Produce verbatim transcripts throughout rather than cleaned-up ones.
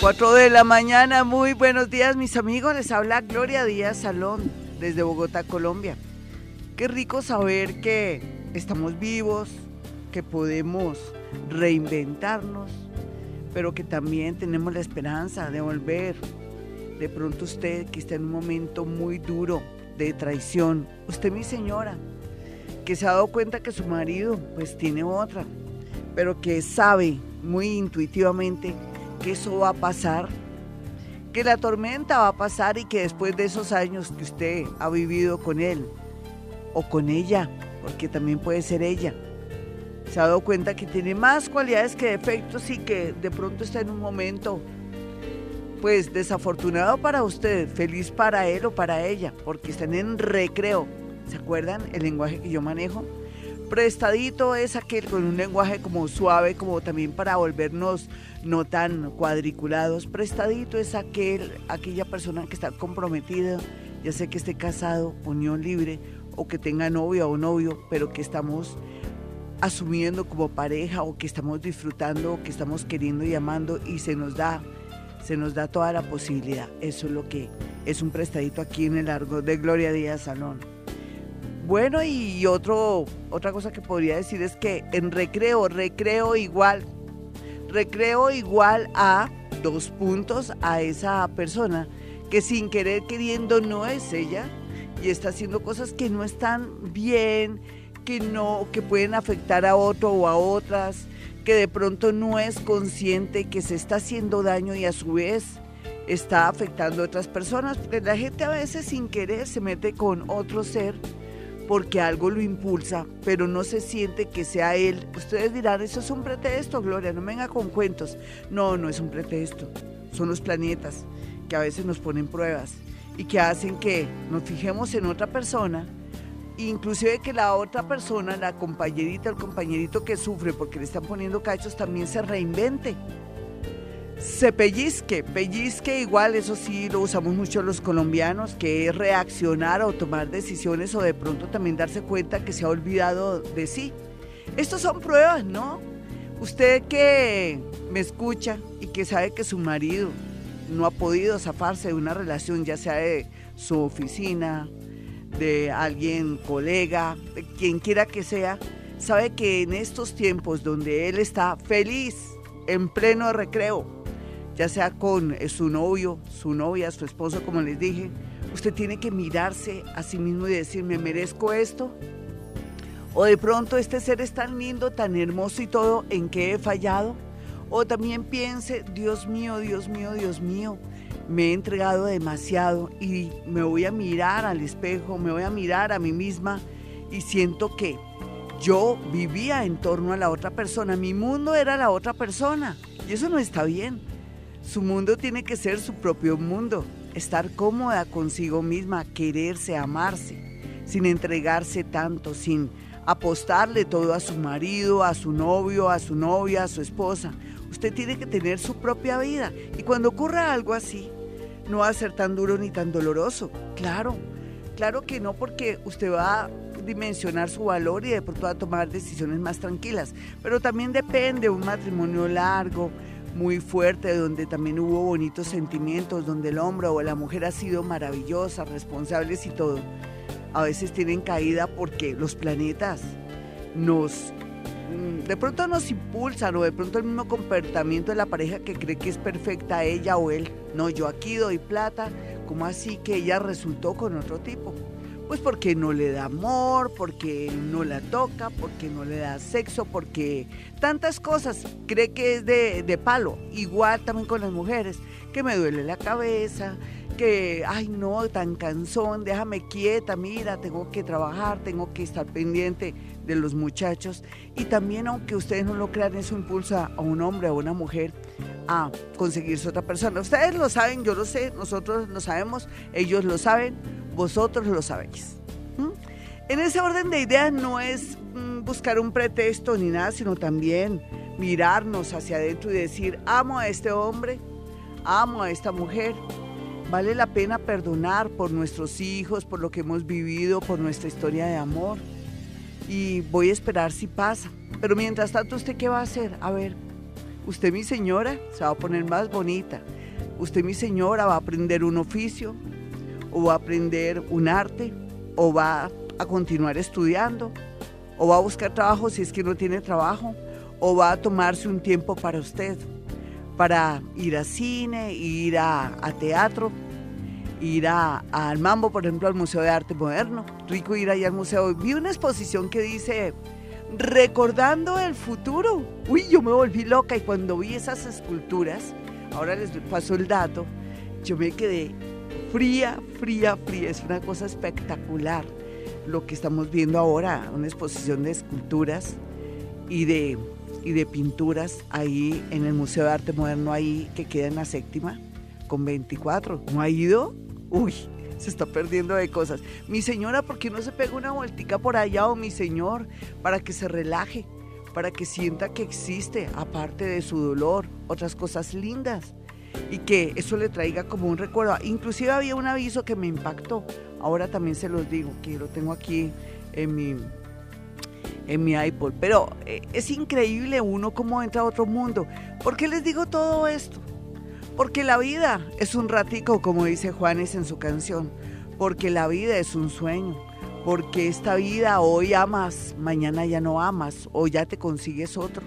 cuatro de la mañana, muy buenos días mis amigos, les habla Gloria Díaz Salón desde Bogotá, Colombia. Qué rico saber que estamos vivos, que podemos reinventarnos, pero que también tenemos la esperanza de volver. De pronto usted que está en un momento muy duro de traición, usted mi señora, que se ha dado cuenta que su marido pues tiene otra, pero que sabe muy intuitivamente que eso va a pasar, que la tormenta va a pasar y que después de esos años que usted ha vivido con él o con ella, porque también puede ser ella, se ha dado cuenta que tiene más cualidades que defectos y que de pronto está en un momento pues desafortunado para usted, feliz para él o para ella, porque están en recreo. ¿Se acuerdan el lenguaje que yo manejo? Prestadito es aquel con un lenguaje como suave, como también para volvernos no tan cuadriculados. Prestadito es aquel, aquella persona que está comprometida, ya sea que esté casado, unión libre, o que tenga novia o novio, pero que estamos asumiendo como pareja, o que estamos disfrutando, o que estamos queriendo y amando, y se nos da, se nos da toda la posibilidad. Eso es lo que es un prestadito aquí en el argot de Gloria Díaz Salón. Bueno, y otro, otra cosa que podría decir es que en recreo, recreo igual, recreo igual a dos puntos a esa persona que sin querer queriendo no es ella y está haciendo cosas que no están bien, que no, que pueden afectar a otro o a otras, que de pronto no es consciente que se está haciendo daño y a su vez está afectando a otras personas, porque la gente a veces sin querer se mete con otro ser, porque algo lo impulsa, pero no se siente que sea él. Ustedes dirán, eso es un pretexto, Gloria, no venga con cuentos. No, no es un pretexto. Son los planetas que a veces nos ponen pruebas y que hacen que nos fijemos en otra persona, inclusive que la otra persona, la compañerita, el compañerito que sufre porque le están poniendo cachos, también se reinvente. Se pellizque, pellizque igual, eso sí lo usamos mucho los colombianos, que es reaccionar o tomar decisiones o de pronto también darse cuenta que se ha olvidado de sí. Estos son pruebas, ¿no? Usted que me escucha y que sabe que su marido no ha podido zafarse de una relación, ya sea de su oficina, de alguien, colega, de quien quiera que sea, sabe que en estos tiempos donde él está feliz, en pleno recreo, ya sea con su novio, su novia, su esposo, como les dije, usted tiene que mirarse a sí mismo y decir, ¿me merezco esto? O de pronto este ser es tan lindo, tan hermoso y todo, ¿en qué he fallado? O también piense, Dios mío, Dios mío, Dios mío, me he entregado demasiado y me voy a mirar al espejo, me voy a mirar a mí misma y siento que yo vivía en torno a la otra persona, mi mundo era la otra persona y eso no está bien. Su mundo tiene que ser su propio mundo, estar cómoda consigo misma, quererse, amarse, sin entregarse tanto, sin apostarle todo a su marido, a su novio, a su novia, a su esposa. Usted tiene que tener su propia vida y cuando ocurra algo así, no va a ser tan duro ni tan doloroso. Claro, claro que no, porque usted va a dimensionar su valor y de pronto va a tomar decisiones más tranquilas, pero también depende de un matrimonio largo, muy fuerte, donde también hubo bonitos sentimientos, donde el hombre o la mujer ha sido maravillosa, responsables y todo. A veces tienen caída porque los planetas nos, de pronto nos impulsan o de pronto el mismo comportamiento de la pareja que cree que es perfecta ella o él. No, yo aquí doy plata, ¿cómo así que ella resultó con otro tipo? Pues porque no le da amor, porque no la toca, porque no le da sexo, porque tantas cosas, cree que es de, de palo. Igual también con las mujeres, que me duele la cabeza, que ay no, tan cansón, déjame quieta, mira, tengo que trabajar, tengo que estar pendiente de los muchachos. Y también, aunque ustedes no lo crean, eso impulsa a un hombre o a una mujer a conseguirse otra persona. Ustedes lo saben, yo lo sé, nosotros lo sabemos, ellos lo saben. Vosotros lo sabéis. ¿Mm? En ese orden de ideas no es mm, buscar un pretexto ni nada, sino también mirarnos hacia adentro y decir, amo a este hombre, amo a esta mujer. Vale la pena perdonar por nuestros hijos, por lo que hemos vivido, por nuestra historia de amor. Y voy a esperar si pasa. Pero mientras tanto, ¿usted qué va a hacer? A ver, usted, mi señora, se va a poner más bonita, usted, mi señora, va a aprender un oficio, o va a aprender un arte, o va a continuar estudiando, o va a buscar trabajo si es que no tiene trabajo, o va a tomarse un tiempo para usted, para ir a cine, ir a, a teatro, ir a, a al Mambo, por ejemplo, al Museo de Arte Moderno. Rico ir allá al museo. Vi una exposición que dice, recordando el futuro. Uy, yo me volví loca, y cuando vi esas esculturas, ahora les paso el dato, yo me quedé fría, fría, fría. Es una cosa espectacular lo que estamos viendo ahora, una exposición de esculturas y de, y de pinturas ahí en el Museo de Arte Moderno, ahí que queda en la séptima con veinticuatro. ¿No ha ido? Uy, se está perdiendo de cosas. Mi señora, ¿por qué no se pega una vueltica por allá? O mi señor, para que se relaje, para que sienta que existe, aparte de su dolor, otras cosas lindas, y que eso le traiga como un recuerdo. Inclusive había un aviso que me impactó, ahora también se los digo, que lo tengo aquí en mi, en mi iPod, pero es increíble uno cómo entra a otro mundo. ¿Por qué les digo todo esto? Porque la vida es un ratico, como dice Juanes en su canción, porque la vida es un sueño, porque esta vida hoy amas, mañana ya no amas, o ya te consigues otro.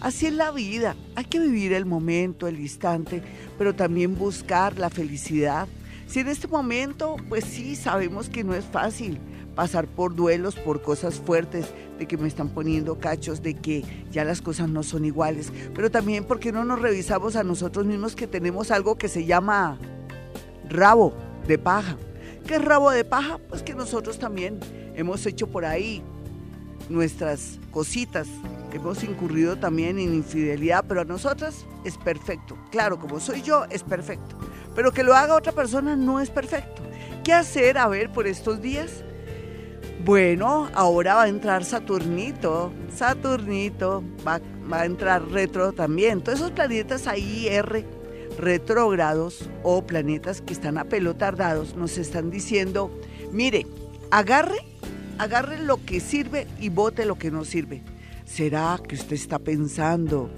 Así es la vida, hay que vivir el momento, el instante, pero también buscar la felicidad. Si en este momento, pues sí, sabemos que no es fácil pasar por duelos, por cosas fuertes, de que me están poniendo cachos, de que ya las cosas no son iguales, pero también porque no nos revisamos a nosotros mismos, que tenemos algo que se llama rabo de paja. ¿Qué es rabo de paja? Pues que nosotros también hemos hecho por ahí nuestras cositas. Hemos incurrido también en infidelidad, pero a nosotras es perfecto. Claro, como soy yo, es perfecto. Pero que lo haga otra persona no es perfecto. ¿Qué hacer, a ver, por estos días? Bueno, ahora va a entrar Saturnito. Saturnito va, va a entrar retro también. Todos esos planetas ahí, R, retrógrados o planetas que están a pelo tardados, nos están diciendo, mire, agarre, agarre lo que sirve y bote lo que no sirve. ¿Será que usted está pensando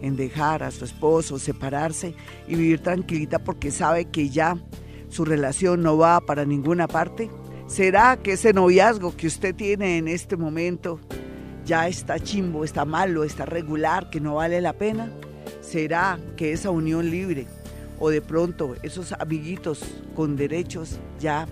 en dejar a su esposo, separarse y vivir tranquilita porque sabe que ya su relación no va para ninguna parte? ¿Será que ese noviazgo que usted tiene en este momento ya está chimbo, está malo, está regular, que no vale la pena? ¿Será que esa unión libre o de pronto esos amiguitos con derechos ya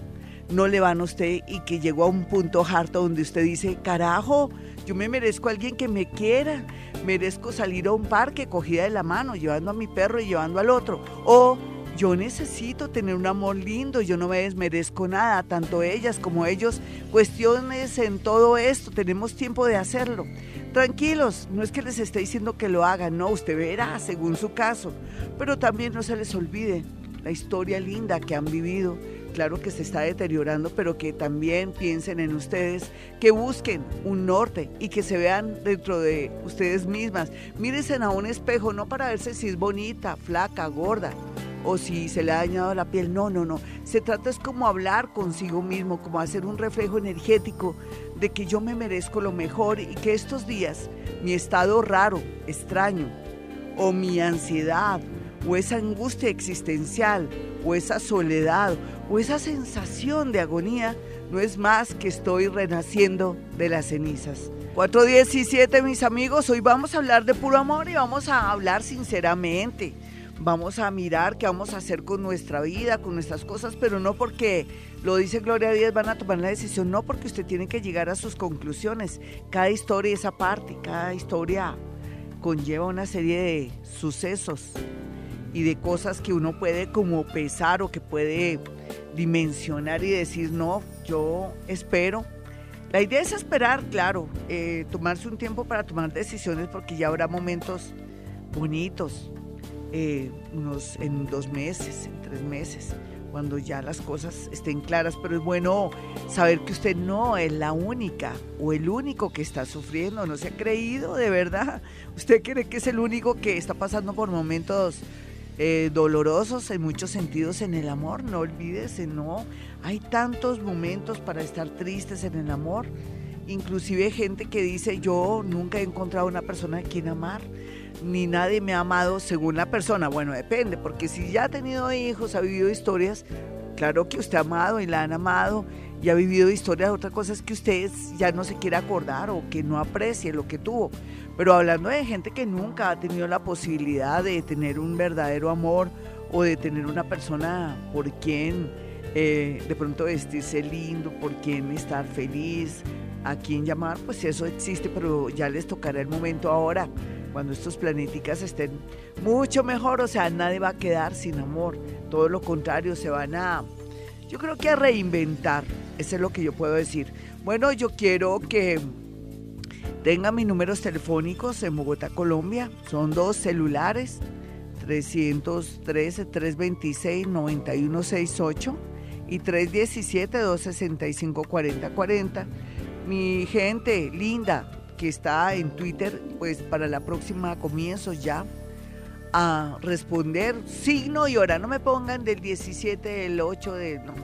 no le van a usted, y que llegó a un punto harto donde usted dice, carajo, yo me merezco a alguien que me quiera, merezco salir a un parque cogida de la mano, llevando a mi perro y llevando al otro? O yo necesito tener un amor lindo, yo no me desmerezco nada, tanto ellas como ellos. Cuestiones en todo esto, tenemos tiempo de hacerlo. Tranquilos, no es que les esté diciendo que lo hagan, no, usted verá según su caso. Pero también no se les olvide la historia linda que han vivido. Claro que se está deteriorando, pero que también piensen en ustedes, que busquen un norte y que se vean dentro de ustedes mismas. Mírense a un espejo, no para verse si es bonita, flaca, gorda, o si se le ha dañado la piel. No, no, no. Se trata es como hablar consigo mismo, como hacer un reflejo energético de que yo me merezco lo mejor, y que estos días mi estado raro, extraño, o mi ansiedad, o esa angustia existencial, o esa soledad, o esa sensación de agonía, no es más que estoy renaciendo de las cenizas. cuatro diecisiete, mis amigos, hoy vamos a hablar de puro amor, y vamos a hablar sinceramente. Vamos a mirar qué vamos a hacer con nuestra vida, con nuestras cosas, pero no porque lo dice Gloria Díaz, van a tomar la decisión, no, porque usted tiene que llegar a sus conclusiones. Cada historia es aparte, cada historia conlleva una serie de sucesos y de cosas que uno puede como pesar, o que puede dimensionar y decir, no, yo espero. La idea es esperar, claro, eh, tomarse un tiempo para tomar decisiones, porque ya habrá momentos bonitos, eh, unos en dos meses, en tres meses, cuando ya las cosas estén claras. Pero es bueno saber que usted no es la única o el único que está sufriendo, no se ha creído, de verdad. Usted cree que es el único que está pasando por momentos Eh, dolorosos en muchos sentidos en el amor. No olvídese, no hay tantos momentos para estar tristes en el amor. Inclusive gente que dice, yo nunca he encontrado una persona a quien amar. ni nadie me ha amado según la persona. Bueno, depende, porque si ya ha tenido hijos, ha vivido historias, claro que usted ha amado y la han amado y ha vivido historias. Otra cosa es que usted ya no se quiera acordar o que no aprecie lo que tuvo. Pero hablando de gente que nunca ha tenido la posibilidad de tener un verdadero amor o de tener una persona por quien eh, de pronto vestirse lindo, por quien estar feliz, a quien llamar, pues eso existe, pero ya les tocará el momento ahora, cuando estos planeticas estén mucho mejor. O sea, nadie va a quedar sin amor, todo lo contrario, se van a, yo creo que a reinventar, eso es lo que yo puedo decir. Bueno, yo quiero que tengan mis números telefónicos en Bogotá, Colombia, son dos celulares, trescientos trece, trescientos veintiséis, noventa y uno sesenta y ocho y trescientos diecisiete, doscientos sesenta y cinco, cuarenta cuarenta. Mi gente linda que está en Twitter, pues para la próxima comienzo ya a responder signo y hora. No me pongan del diecisiete, del ocho, del no.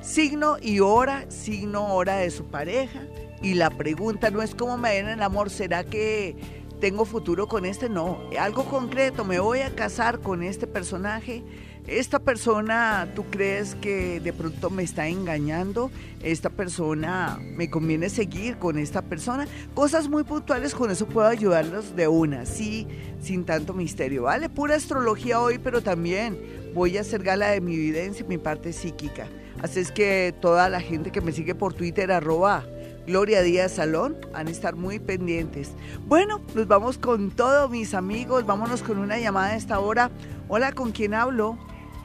Signo y hora, signo, hora de su pareja. Y la pregunta no es cómo me ven en el amor, ¿será que tengo futuro con este? No, algo concreto, me voy a casar con este personaje. Esta persona, ¿tú crees que de pronto me está engañando? Esta persona, ¿me conviene seguir con esta persona? Cosas muy puntuales, con eso puedo ayudarlos de una, sí, sin tanto misterio, ¿vale? Pura astrología hoy, pero también voy a hacer gala de mi evidencia y mi parte psíquica. Así es que toda la gente que me sigue por Twitter, arroba Gloria Díaz Salón, van a estar muy pendientes. Bueno, nos vamos con todo, mis amigos, vámonos con una llamada a esta hora. Hola, ¿con quién hablo?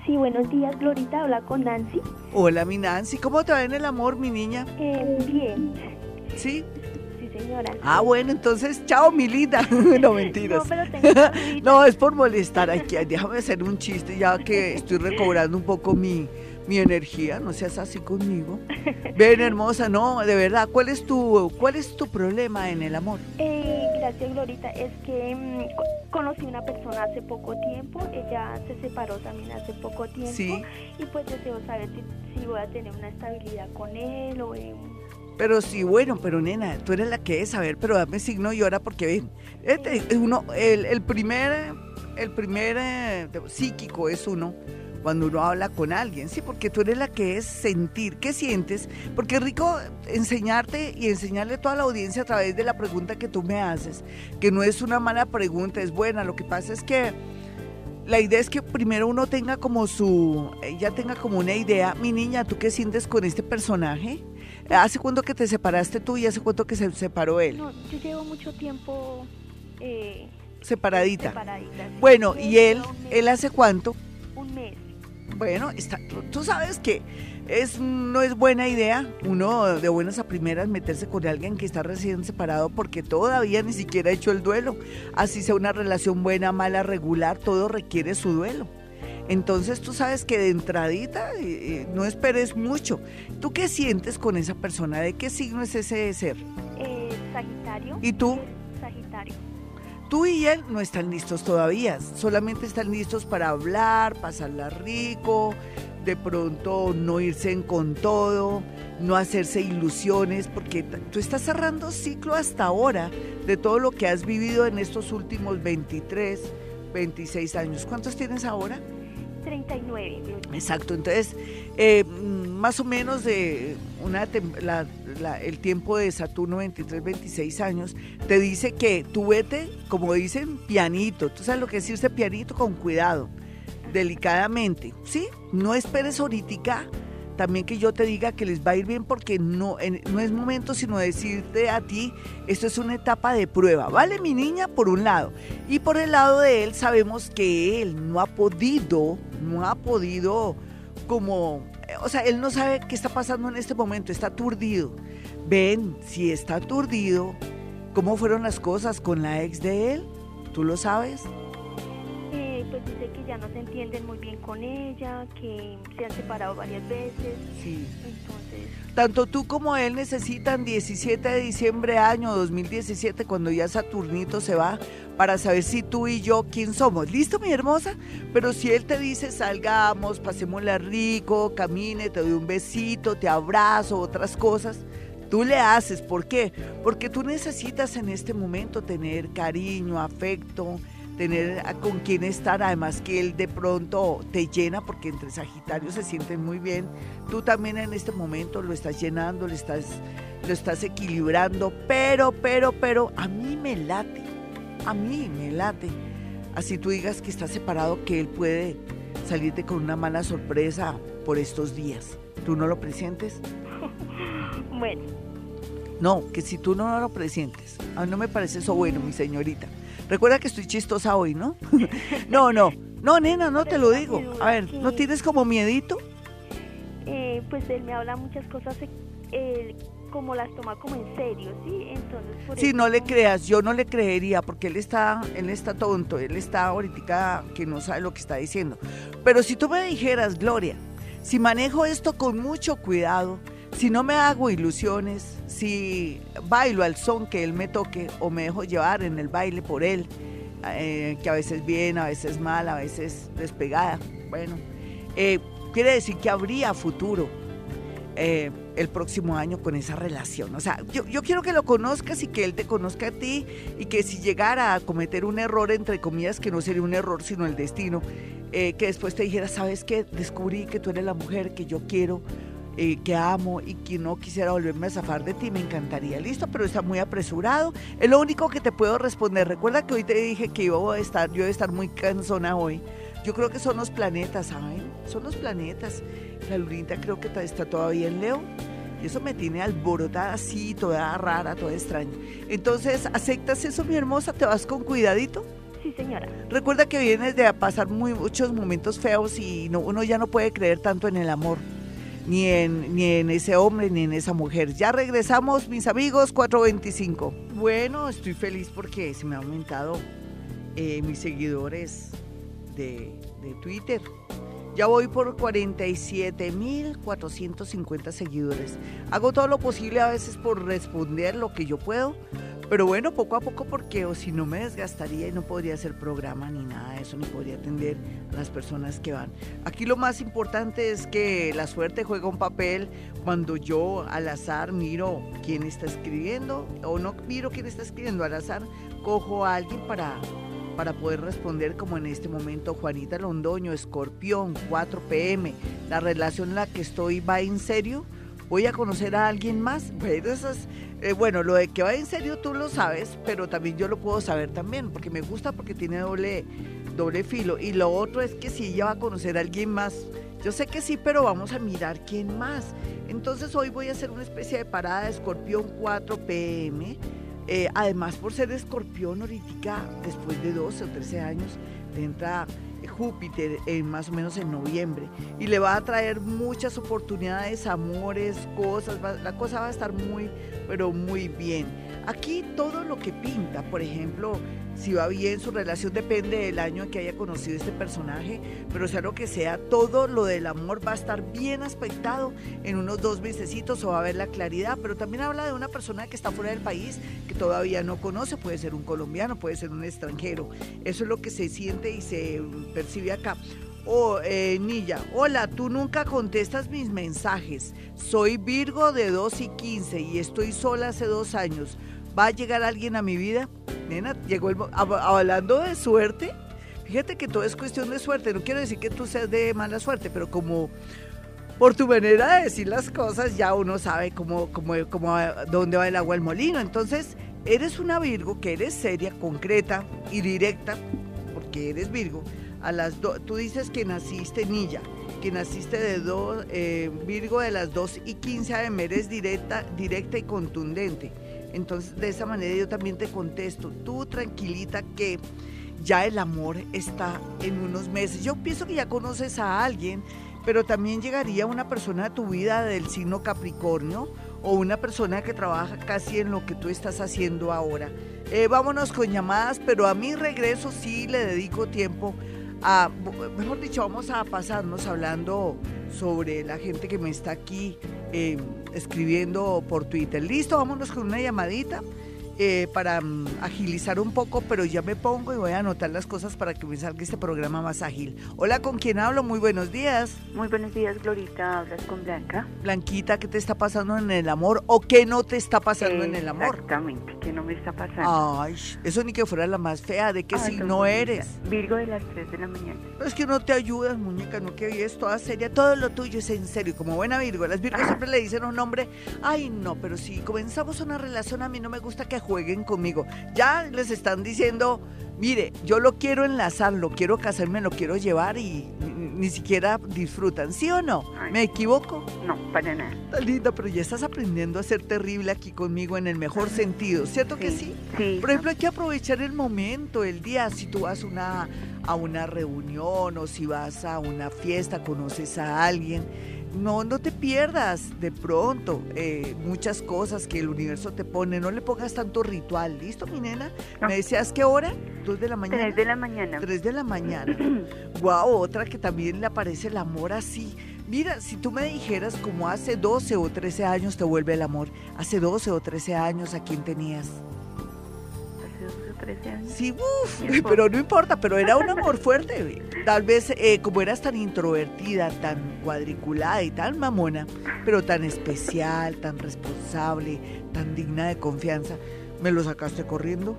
Sí, buenos días, Glorita, habla con Nancy. Hola, mi Nancy, ¿cómo te va en el amor, mi niña? Eh, bien. ¿Sí? Sí, señora. Ah, bueno, entonces, chao, mi linda. No, mentiras. No, pero tengo que no, es por molestar aquí, déjame hacer un chiste ya que estoy recobrando un poco mi, mi energía, no seas así conmigo. Ven, hermosa, no, de verdad, ¿cuál es tu, cuál es tu problema en el amor? Eh, gracias, Glorita, es que... Mmm, conocí una persona hace poco tiempo, ella se separó también hace poco tiempo, sí. Y pues deseo saber si, si voy a tener una estabilidad con él o... Eh. Pero sí, bueno, pero nena, tú eres la que debes saber, pero dame signo y hora porque ven, este, uno, el, el primer, el primer eh, psíquico es uno, cuando uno habla con alguien, sí, porque tú eres la que es sentir, ¿qué sientes? Porque es rico enseñarte y enseñarle a toda la audiencia a través de la pregunta que tú me haces, que no es una mala pregunta, es buena. Lo que pasa es que la idea es que primero uno tenga como su, ya tenga como una idea. Mi niña, ¿tú qué sientes con este personaje? ¿Hace cuánto que te separaste tú y hace cuánto que se separó él? No, yo llevo mucho tiempo eh, separadita. separadita sí. Bueno, ¿y él, él hace cuánto? Un mes. Bueno, está, tú sabes que es, no es buena idea uno de buenas a primeras meterse con alguien que está recién separado porque todavía ni siquiera ha hecho el duelo. Así sea una relación buena, mala, regular, todo requiere su duelo. Entonces tú sabes que de entradita eh, no esperes mucho. ¿Tú qué sientes con esa persona? ¿De qué signo es ese ser? Eh, Sagitario. ¿Y tú? Sagitario. Tú y él no están listos todavía, solamente están listos para hablar, pasarla rico, de pronto no irse con todo, no hacerse ilusiones, porque tú estás cerrando ciclo hasta ahora de todo lo que has vivido en estos últimos veintitrés, veintiséis años. ¿Cuántos tienes ahora? treinta y nueve. Exacto, entonces eh, más o menos de una la, la, el tiempo de Saturno, veintitrés, veintiséis años, te dice que tú vete, como dicen, pianito. Tú sabes lo que es irse pianito, con cuidado, delicadamente, ¿sí? No esperes ahorita también que yo te diga que les va a ir bien, porque no, en, no es momento sino decirte a ti, esto es una etapa de prueba, ¿vale, mi niña? Por un lado. Y por el lado de él, sabemos que él no ha podido, no ha podido como, o sea, él no sabe qué está pasando en este momento, está aturdido. Ven, si está aturdido, ¿cómo fueron las cosas con la ex de él? ¿Tú lo sabes? Pues dice que ya no se entienden muy bien con ella, que se han separado varias veces. Sí. Entonces, tanto tú como él necesitan diecisiete de diciembre año dos mil diecisiete, cuando ya Saturnito se va, para saber si tú y yo quién somos. ¿Listo, mi hermosa? Pero si él te dice, salgamos, pasémosla rico, camine, te doy un besito, te abrazo, otras cosas, tú le haces. ¿Por qué? Porque tú necesitas en este momento tener cariño, afecto, tener con quién estar, además que él de pronto te llena, porque entre Sagitario se sienten muy bien. Tú también en este momento lo estás llenando, lo estás, lo estás equilibrando, pero, pero, pero a mí me late, a mí me late. Así tú digas que estás separado, que él puede salirte con una mala sorpresa por estos días. ¿Tú no lo presientes? Bueno. No, que si tú no lo presientes. A mí no me parece eso bueno, mi señorita. Recuerda que estoy chistosa hoy, ¿no? No, no, no, nena, no te lo digo. A ver, ¿no tienes como miedito? Eh, pues él me habla muchas cosas, eh, como las toma como en serio, ¿sí? Entonces, por sí, eso... no le creas, yo no le creería, porque él está, él está tonto, él está ahorita que no sabe lo que está diciendo. Pero si tú me dijeras, Gloria, si manejo esto con mucho cuidado, si no me hago ilusiones, si bailo al son que él me toque o me dejo llevar en el baile por él, eh, que a veces bien, a veces mal, a veces despegada, bueno, eh, quiere decir que habría futuro eh, el próximo año con esa relación. O sea, yo, yo quiero que lo conozcas y que él te conozca a ti, y que si llegara a cometer un error, entre comillas, que no sería un error sino el destino, eh, que después te dijera, ¿sabes qué? Descubrí que tú eres la mujer que yo quiero, Eh, que amo y que no quisiera volverme a zafar de ti, me encantaría. Listo, pero está muy apresurado. Es lo único que te puedo responder. Recuerda que hoy te dije que iba a estar, yo iba a estar muy cansona hoy. Yo creo que son los planetas, ¿saben? Son los planetas. La lunita creo que está todavía en Leo. Y eso me tiene alborotada así, toda rara, toda extraña. Entonces, ¿aceptas eso, mi hermosa? ¿Te vas con cuidadito? Sí, señora. Recuerda que vienes de pasar muy, muchos momentos feos y no, uno ya no puede creer tanto en el amor. Ni en, ni en ese hombre, ni en esa mujer. Ya regresamos, mis amigos, cuatro veinticinco. Bueno, estoy feliz porque se me han aumentado eh, mis seguidores de, de Twitter. Ya voy por cuarenta y siete mil cuatrocientos cincuenta seguidores. Hago todo lo posible a veces por responder lo que yo puedo, pero bueno, poco a poco, porque o si no me desgastaría y no podría hacer programa ni nada de eso, ni podría atender a las personas que van. Aquí lo más importante es que la suerte juega un papel cuando yo al azar miro quién está escribiendo, o no miro quién está escribiendo, al azar cojo a alguien para, para poder responder, como en este momento Juanita Londoño, Escorpión, cuatro pm, la relación en la que estoy va en serio. ¿Voy a conocer a alguien más? Pero esas, eh, bueno, lo de que va en serio tú lo sabes, pero también yo lo puedo saber también, porque me gusta, porque tiene doble, doble filo. Y lo otro es que si ella va a conocer a alguien más, yo sé que sí, pero vamos a mirar quién más. Entonces hoy voy a hacer una especie de parada de Escorpión cuatro pm. Eh, además, por ser Escorpión, ahorita, después de doce o trece años, te entra Júpiter eh, más o menos en noviembre, y le va a traer muchas oportunidades, amores, cosas. Va, la cosa va a estar muy, pero muy bien. Aquí todo lo que pinta, por ejemplo, si va bien su relación, depende del año en que haya conocido este personaje, pero sea lo que sea, todo lo del amor va a estar bien aspectado en unos dos mesecitos, o va a haber la claridad. Pero también habla de una persona que está fuera del país, que todavía no conoce, puede ser un colombiano, puede ser un extranjero. Eso es lo que se siente y se percibe acá. Oh, eh, Nilla, hola, tú nunca contestas mis mensajes. Soy Virgo de dos y quince y estoy sola hace dos años. ¿Va a llegar alguien a mi vida? Nena, llegó el... Hablando de suerte, fíjate que todo es cuestión de suerte. No quiero decir que tú seas de mala suerte, pero como por tu manera de decir las cosas, ya uno sabe cómo, cómo, cómo, dónde va el agua al molino. Entonces, eres una Virgo que eres seria, concreta y directa, porque eres Virgo. A las do, tú dices que naciste, Nilla, que naciste de dos, eh, Virgo de las dos y quince a eme, eres directa, directa y contundente. Entonces, de esa manera yo también te contesto. Tú tranquilita, que ya el amor está en unos meses. Yo pienso que ya conoces a alguien, pero también llegaría una persona a tu vida del signo Capricornio, o una persona que trabaja casi en lo que tú estás haciendo ahora. Eh, vámonos con llamadas, pero a mi regreso sí le dedico tiempo a, mejor dicho, vamos a pasarnos hablando sobre la gente que me está aquí eh, escribiendo por Twitter. Listo, vámonos con una llamadita eh, para um, agilizar un poco, pero ya me pongo y voy a anotar las cosas para que me salga este programa más ágil. Hola, ¿con quién hablo? Muy buenos días. Muy buenos días, Glorita. Hablas con Blanca. Blanquita, ¿qué te está pasando en el amor o qué no te está pasando en el amor? Exactamente, ¿qué no me está pasando? Ay, eso ni que fuera la más fea, ¿de qué Ay, signo no eres? Virgo de las tres de la mañana. Pero es que no te ayudas, muñeca, no, que hoy es toda seria, todo lo tuyo es en serio, como buena Virgo. Las Virgos siempre le dicen a un hombre, ay no, pero si comenzamos una relación a mí no me gusta que jueguen conmigo. Ya les están diciendo, mire, yo lo quiero enlazar, lo quiero casarme, lo quiero llevar y ni, ni siquiera disfrutan, ¿sí o no? Ay, ¿me equivoco? No, para nada. Está linda, pero ya estás aprendiendo a ser terrible aquí conmigo en el mejor sentido, ¿cierto sí, que sí? Sí. Por ejemplo, hay que aprovechar el momento, el día, si tú vas una, a una reunión o si vas a una fiesta, conoces a alguien... No, no te pierdas de pronto eh, muchas cosas que el universo te pone. No le pongas tanto ritual. ¿Listo, mi nena? No. ¿Me decías qué hora? ¿Dos de la mañana? Tres de la mañana. Tres de la mañana. Guau, wow, otra que también le aparece el amor así. Mira, si tú me dijeras como hace doce o trece años te vuelve el amor. Hace doce o trece años, ¿a quién tenías? trece años. Sí, uff, pero no importa, pero era un amor fuerte. Tal vez eh, como eras tan introvertida, tan cuadriculada y tan mamona, pero tan especial, tan responsable, tan digna de confianza, ¿me lo sacaste corriendo?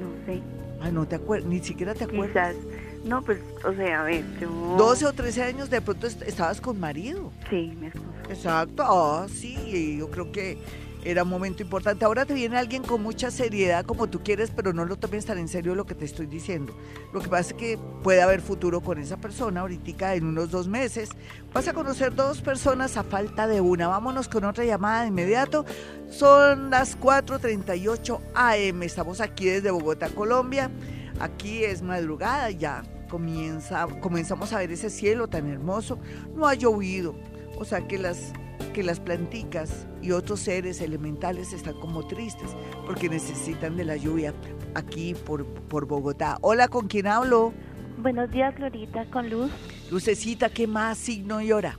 No sé. Ay, no te acuerdas, ni siquiera te acuerdas. Quizás. No, pues, o sea, a ver, yo... doce o trece años, de pronto estabas con marido. Sí, mi esposo. Exacto, ah, oh, sí, yo creo que... era un momento importante. Ahora te viene alguien con mucha seriedad como tú quieres, pero no lo tomes tan en serio lo que te estoy diciendo. Lo que pasa es que puede haber futuro con esa persona. Ahorita en unos dos meses vas a conocer dos personas a falta de una. Vámonos con otra llamada de inmediato. Son las cuatro treinta y ocho a eme. Estamos aquí desde Bogotá, Colombia. Aquí es madrugada ya. Comienza, comenzamos a ver ese cielo tan hermoso. No ha llovido. O sea que las... que las planticas y otros seres elementales están como tristes porque necesitan de la lluvia aquí por, por Bogotá. Hola, ¿con quién hablo? Buenos días, Glorita, con Luz. Lucecita, ¿qué más? Signo y hora.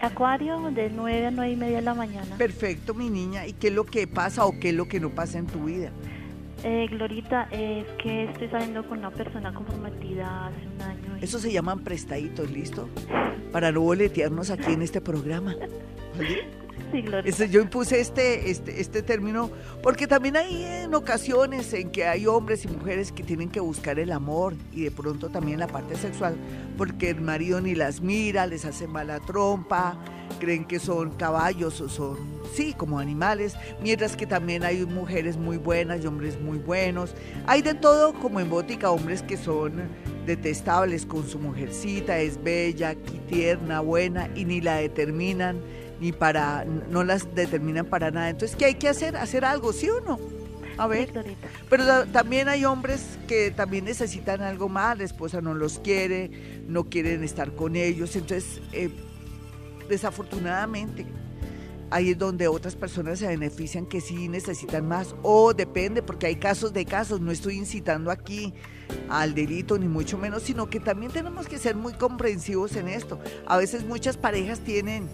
Acuario, de nueve a nueve y media de la mañana. Perfecto, mi niña. ¿Y qué es lo que pasa o qué es lo que no pasa en tu vida? Eh, Glorita, es que estoy saliendo con una persona comprometida hace un año. Y... eso se llaman prestaditos, ¿listo? Para no boletearnos aquí en este programa. ¿Vale? Sí, Gloria. Este, yo impuse este, este, este término porque también hay en ocasiones en que hay hombres y mujeres que tienen que buscar el amor y de pronto también la parte sexual porque el marido ni las mira, les hace mala trompa, creen que son caballos o son... sí, como animales, mientras que también hay mujeres muy buenas y hombres muy buenos. Hay de todo, como en Botica, hombres que son detestables con su mujercita, es bella, tierna, buena, y ni la determinan, ni para, no las determinan para nada. Entonces, ¿qué hay que hacer? Hacer algo, ¿sí o no? A ver, pero también hay hombres que también necesitan algo más, la esposa no los quiere, no quieren estar con ellos, entonces, eh, desafortunadamente... ahí es donde otras personas se benefician que sí necesitan más, o depende, porque hay casos de casos, no estoy incitando aquí al delito ni mucho menos, sino que también tenemos que ser muy comprensivos en esto. A veces muchas parejas tienen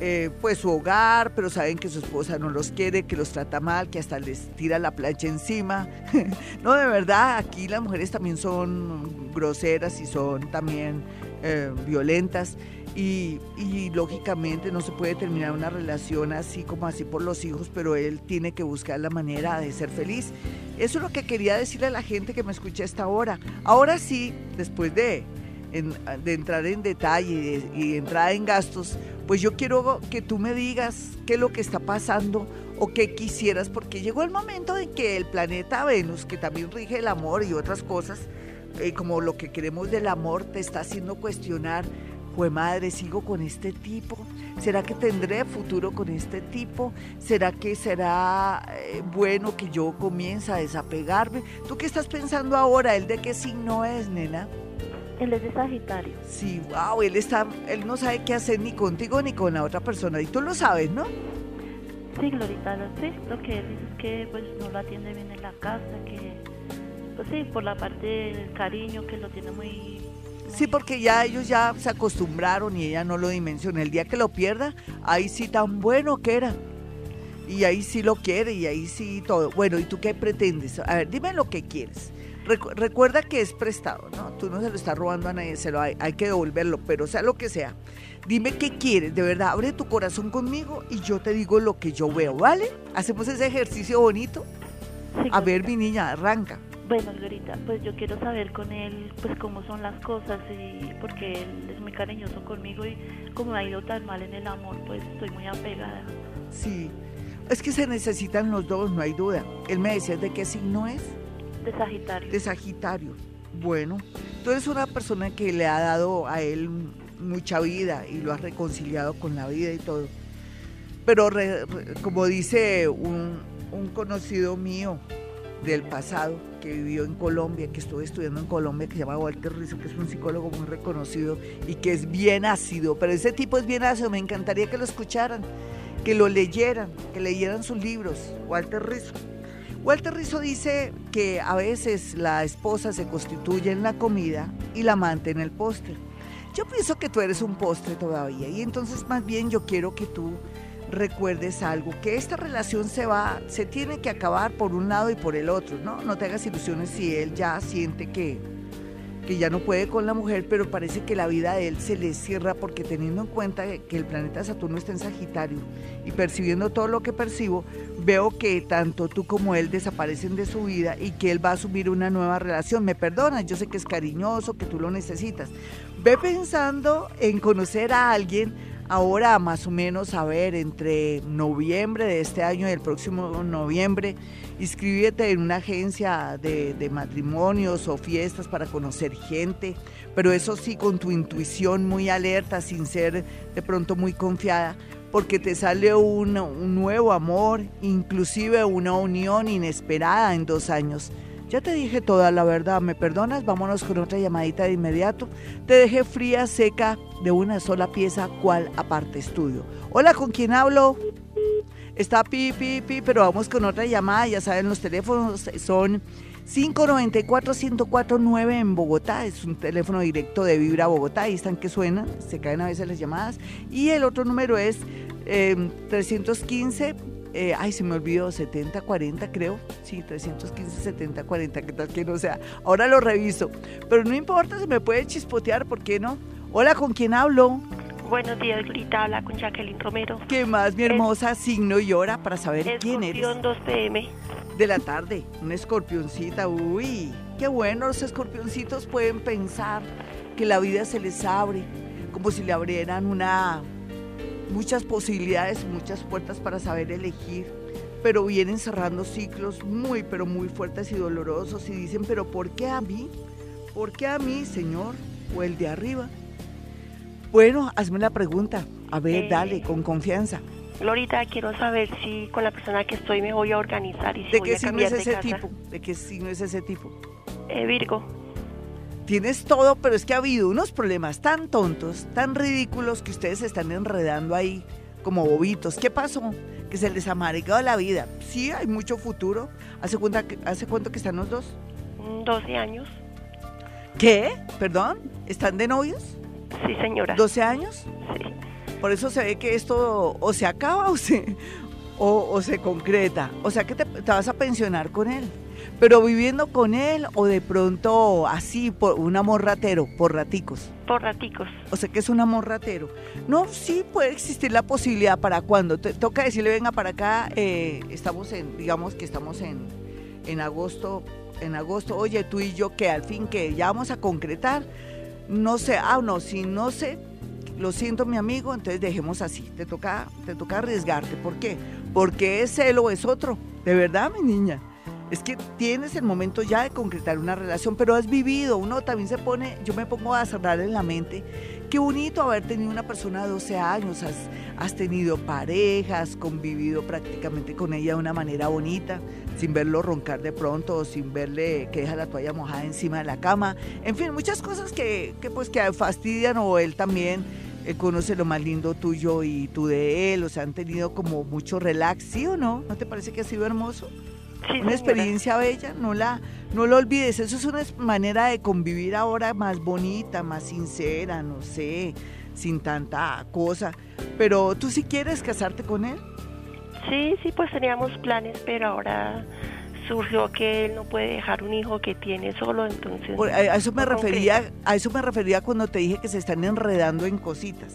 eh, pues su hogar, pero saben que su esposa no los quiere, que los trata mal, que hasta les tira la plancha encima. No, de verdad, aquí las mujeres también son groseras y son también eh, violentas. Y, y lógicamente no se puede terminar una relación así como así por los hijos, pero él tiene que buscar la manera de ser feliz. Eso es lo que quería decirle a la gente que me escucha hasta ahora. Ahora sí, después de, en, de entrar en detalle y de, y de entrar en gastos, pues yo quiero que tú me digas qué es lo que está pasando o qué quisieras, porque llegó el momento en que el planeta Venus, que también rige el amor y otras cosas, eh, como lo que queremos del amor, te está haciendo cuestionar. Pues madre, sigo con este tipo, ¿será que tendré futuro con este tipo? ¿Será que será eh, bueno que yo comience a desapegarme? ¿Tú qué estás pensando ahora? ¿Él de qué signo es, nena? Él es de Sagitario. Sí, wow, él está, él no sabe qué hacer ni contigo ni con la otra persona, y tú lo sabes, ¿no? Sí, Glorita, lo sé, lo que él dice es que pues no lo atiende bien en la casa, que pues sí, por la parte del cariño que lo tiene muy... sí, porque ya ellos ya se acostumbraron y ella no lo dimensiona. El día que lo pierda, ahí sí tan bueno que era. y ahí sí lo quiere y ahí sí todo. Bueno, ¿y tú qué pretendes? A ver, dime lo que quieres. Recu- recuerda que es prestado, ¿no? Tú no se lo estás robando a nadie, se lo hay, hay que devolverlo, pero sea lo que sea. Dime qué quieres, de verdad, abre tu corazón conmigo y yo te digo lo que yo veo, ¿vale? Hacemos ese ejercicio bonito. Sí, a ver, mi niña, arranca. Bueno, Glorita, pues yo quiero saber con él, pues cómo son las cosas, y porque él es muy cariñoso conmigo y como me ha ido tan mal en el amor, pues estoy muy apegada. Sí, es que se necesitan los dos, no hay duda. Él me decía, ¿de qué signo es? De Sagitario. De Sagitario. Bueno, tú eres una persona que le ha dado a él mucha vida y lo has reconciliado con la vida y todo. Pero re, re, como dice un, un conocido mío del pasado que vivió en Colombia, que estuvo estudiando en Colombia, que se llama Walter Riso, que es un psicólogo muy reconocido y que es bien ácido, pero ese tipo es bien ácido, me encantaría que lo escucharan, que lo leyeran, que leyeran sus libros, Walter Riso. Walter Riso dice que a veces la esposa se constituye en la comida y la amante en el postre. Yo pienso que tú eres un postre todavía y entonces más bien yo quiero que tú recuerdes algo, que esta relación se va, se tiene que acabar por un lado y por el otro, ¿no? No te hagas ilusiones si él ya siente que, que ya no puede con la mujer, pero parece que la vida de él se le cierra porque teniendo en cuenta que el planeta Saturno está en Sagitario y percibiendo todo lo que percibo, veo que tanto tú como él desaparecen de su vida y que él va a asumir una nueva relación. Me perdonas, yo sé que es cariñoso, que tú lo necesitas. Ve pensando en conocer a alguien ahora más o menos, a ver, entre noviembre de este año y el próximo noviembre, inscríbete en una agencia de, de matrimonios o fiestas para conocer gente, pero eso sí con tu intuición muy alerta, sin ser de pronto muy confiada, porque te sale un, un nuevo amor, inclusive una unión inesperada en dos años. Ya te dije toda la verdad, ¿me perdonas? Vámonos con otra llamadita de inmediato. Te dejé fría, seca, de una sola pieza, cual aparte estudio. Hola, ¿con quién hablo? Está pi, pi, pi, pero vamos con otra llamada. Ya saben, los teléfonos son cinco nueve cuatro, uno cero cuatro nueve en Bogotá. Es un teléfono directo de Vibra Bogotá. Ahí están que suenan, se caen a veces las llamadas. Y el otro número es eh, trescientos quince... Eh, ay, se me olvidó, setenta cuarenta creo, sí, trescientos quince, setenta cuarenta, ¿qué tal que no sea? Ahora lo reviso, pero no importa, se me puede chispotear, ¿por qué no? Hola, ¿con quién hablo? Buenos días, Glorita, habla con Jacqueline Romero. ¿Qué más, mi hermosa? Es, signo y hora para saber quién eres. Escorpión dos pm. De la tarde, una escorpioncita, uy, qué bueno, los escorpioncitos pueden pensar que la vida se les abre, como si le abrieran una... muchas posibilidades, muchas puertas para saber elegir, pero vienen cerrando ciclos muy, pero muy fuertes y dolorosos y dicen, pero ¿por qué a mí? ¿Por qué a mí, señor? ¿O el de arriba? Bueno, hazme la pregunta, a ver, eh, dale, con confianza. Glorita, quiero saber si con la persona que estoy me voy a organizar y si voy a cambiar de casa. ¿De qué signo es ese tipo? ¿De qué signo es ese tipo? Eh, Virgo. Tienes todo, pero es que ha habido unos problemas tan tontos, tan ridículos, que ustedes se están enredando ahí como bobitos. ¿Qué pasó? Que se les ha amargado la vida. Sí, hay mucho futuro. ¿Hace, cuenta, ¿Hace cuánto que están los dos? doce años. ¿Qué? ¿Perdón? ¿Están de novios? Sí, señora. ¿doce años? Sí. Por eso se ve que esto o se acaba o se, o, o se concreta. O sea que te, te vas a pensionar con él. Pero viviendo con él o de pronto así, por un amor ratero, por raticos. Por raticos. O sea que es un amor ratero. No, sí puede existir la posibilidad para cuando. Te toca decirle, venga para acá, eh, estamos en, digamos que estamos en, en agosto, en agosto, oye, tú y yo que al fin que ya vamos a concretar, no sé, ah, no, si no sé, lo siento mi amigo, entonces dejemos así. Te toca, te toca arriesgarte. ¿Por qué? Porque es él o es otro. De verdad, mi niña. Es que tienes el momento ya de concretar una relación, pero has vivido, uno también se pone, yo me pongo a cerrar en la mente, qué bonito haber tenido una persona de doce años, has, has tenido parejas, convivido prácticamente con ella de una manera bonita, sin verlo roncar de pronto, o sin verle que deja la toalla mojada encima de la cama, en fin, muchas cosas que, que pues que fastidian, o él también, él conoce lo más lindo tuyo y tú de él, o sea, han tenido como mucho relax, ¿sí o no? ¿No te parece que ha sido hermoso? Sí, una experiencia bella, no la, no lo olvides, eso es una manera de convivir ahora más bonita, más sincera, no sé, sin tanta cosa, pero ¿tú sí quieres casarte con él? Sí, sí, pues teníamos planes, pero ahora surgió que él no puede dejar un hijo que tiene solo, entonces... Por, a, eso me refería, a eso me refería cuando te dije que se están enredando en cositas.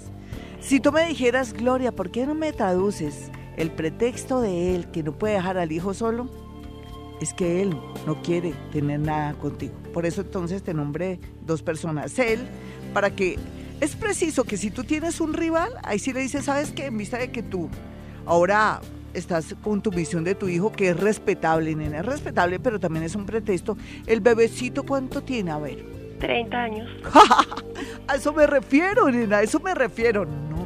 Si tú me dijeras, Gloria, ¿por qué no me traduces el pretexto de él que no puede dejar al hijo solo? Es que él no quiere tener nada contigo. Por eso entonces te nombré dos personas. Él, para que... Es preciso que si tú tienes un rival, ahí sí le dices, ¿sabes qué? En vista de que tú ahora estás con tu misión de tu hijo, que es respetable, nena, es respetable, pero también es un pretexto. ¿El bebecito cuánto tiene? A ver. treinta años. A eso me refiero, nena, a eso me refiero. No,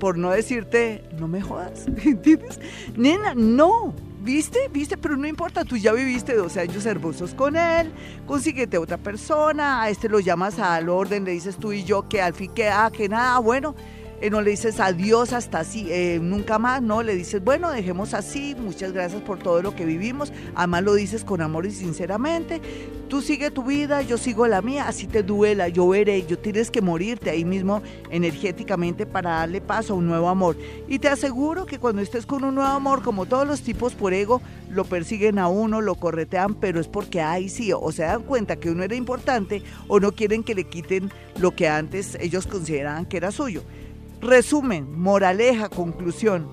por no decirte, no me jodas, ¿entiendes? Nena, no. ¿Viste? ¿Viste? Pero no importa, tú ya viviste doce años hermosos con él, consíguete otra persona, a este lo llamas al orden, le dices tú y yo que al fin que, ah, que nada, bueno, eh, no le dices adiós hasta así, eh, nunca más, no, le dices, bueno, dejemos así, muchas gracias por todo lo que vivimos, además lo dices con amor y sinceramente, tú sigue tu vida, yo sigo la mía, así te duela, yo veré, yo tienes que morirte ahí mismo energéticamente para darle paso a un nuevo amor. Y te aseguro que cuando estés con un nuevo amor, como todos los tipos por ego, lo persiguen a uno, lo corretean, pero es porque ahí sí, o se dan cuenta que uno era importante o no quieren que le quiten lo que antes ellos consideraban que era suyo. Resumen, moraleja, conclusión,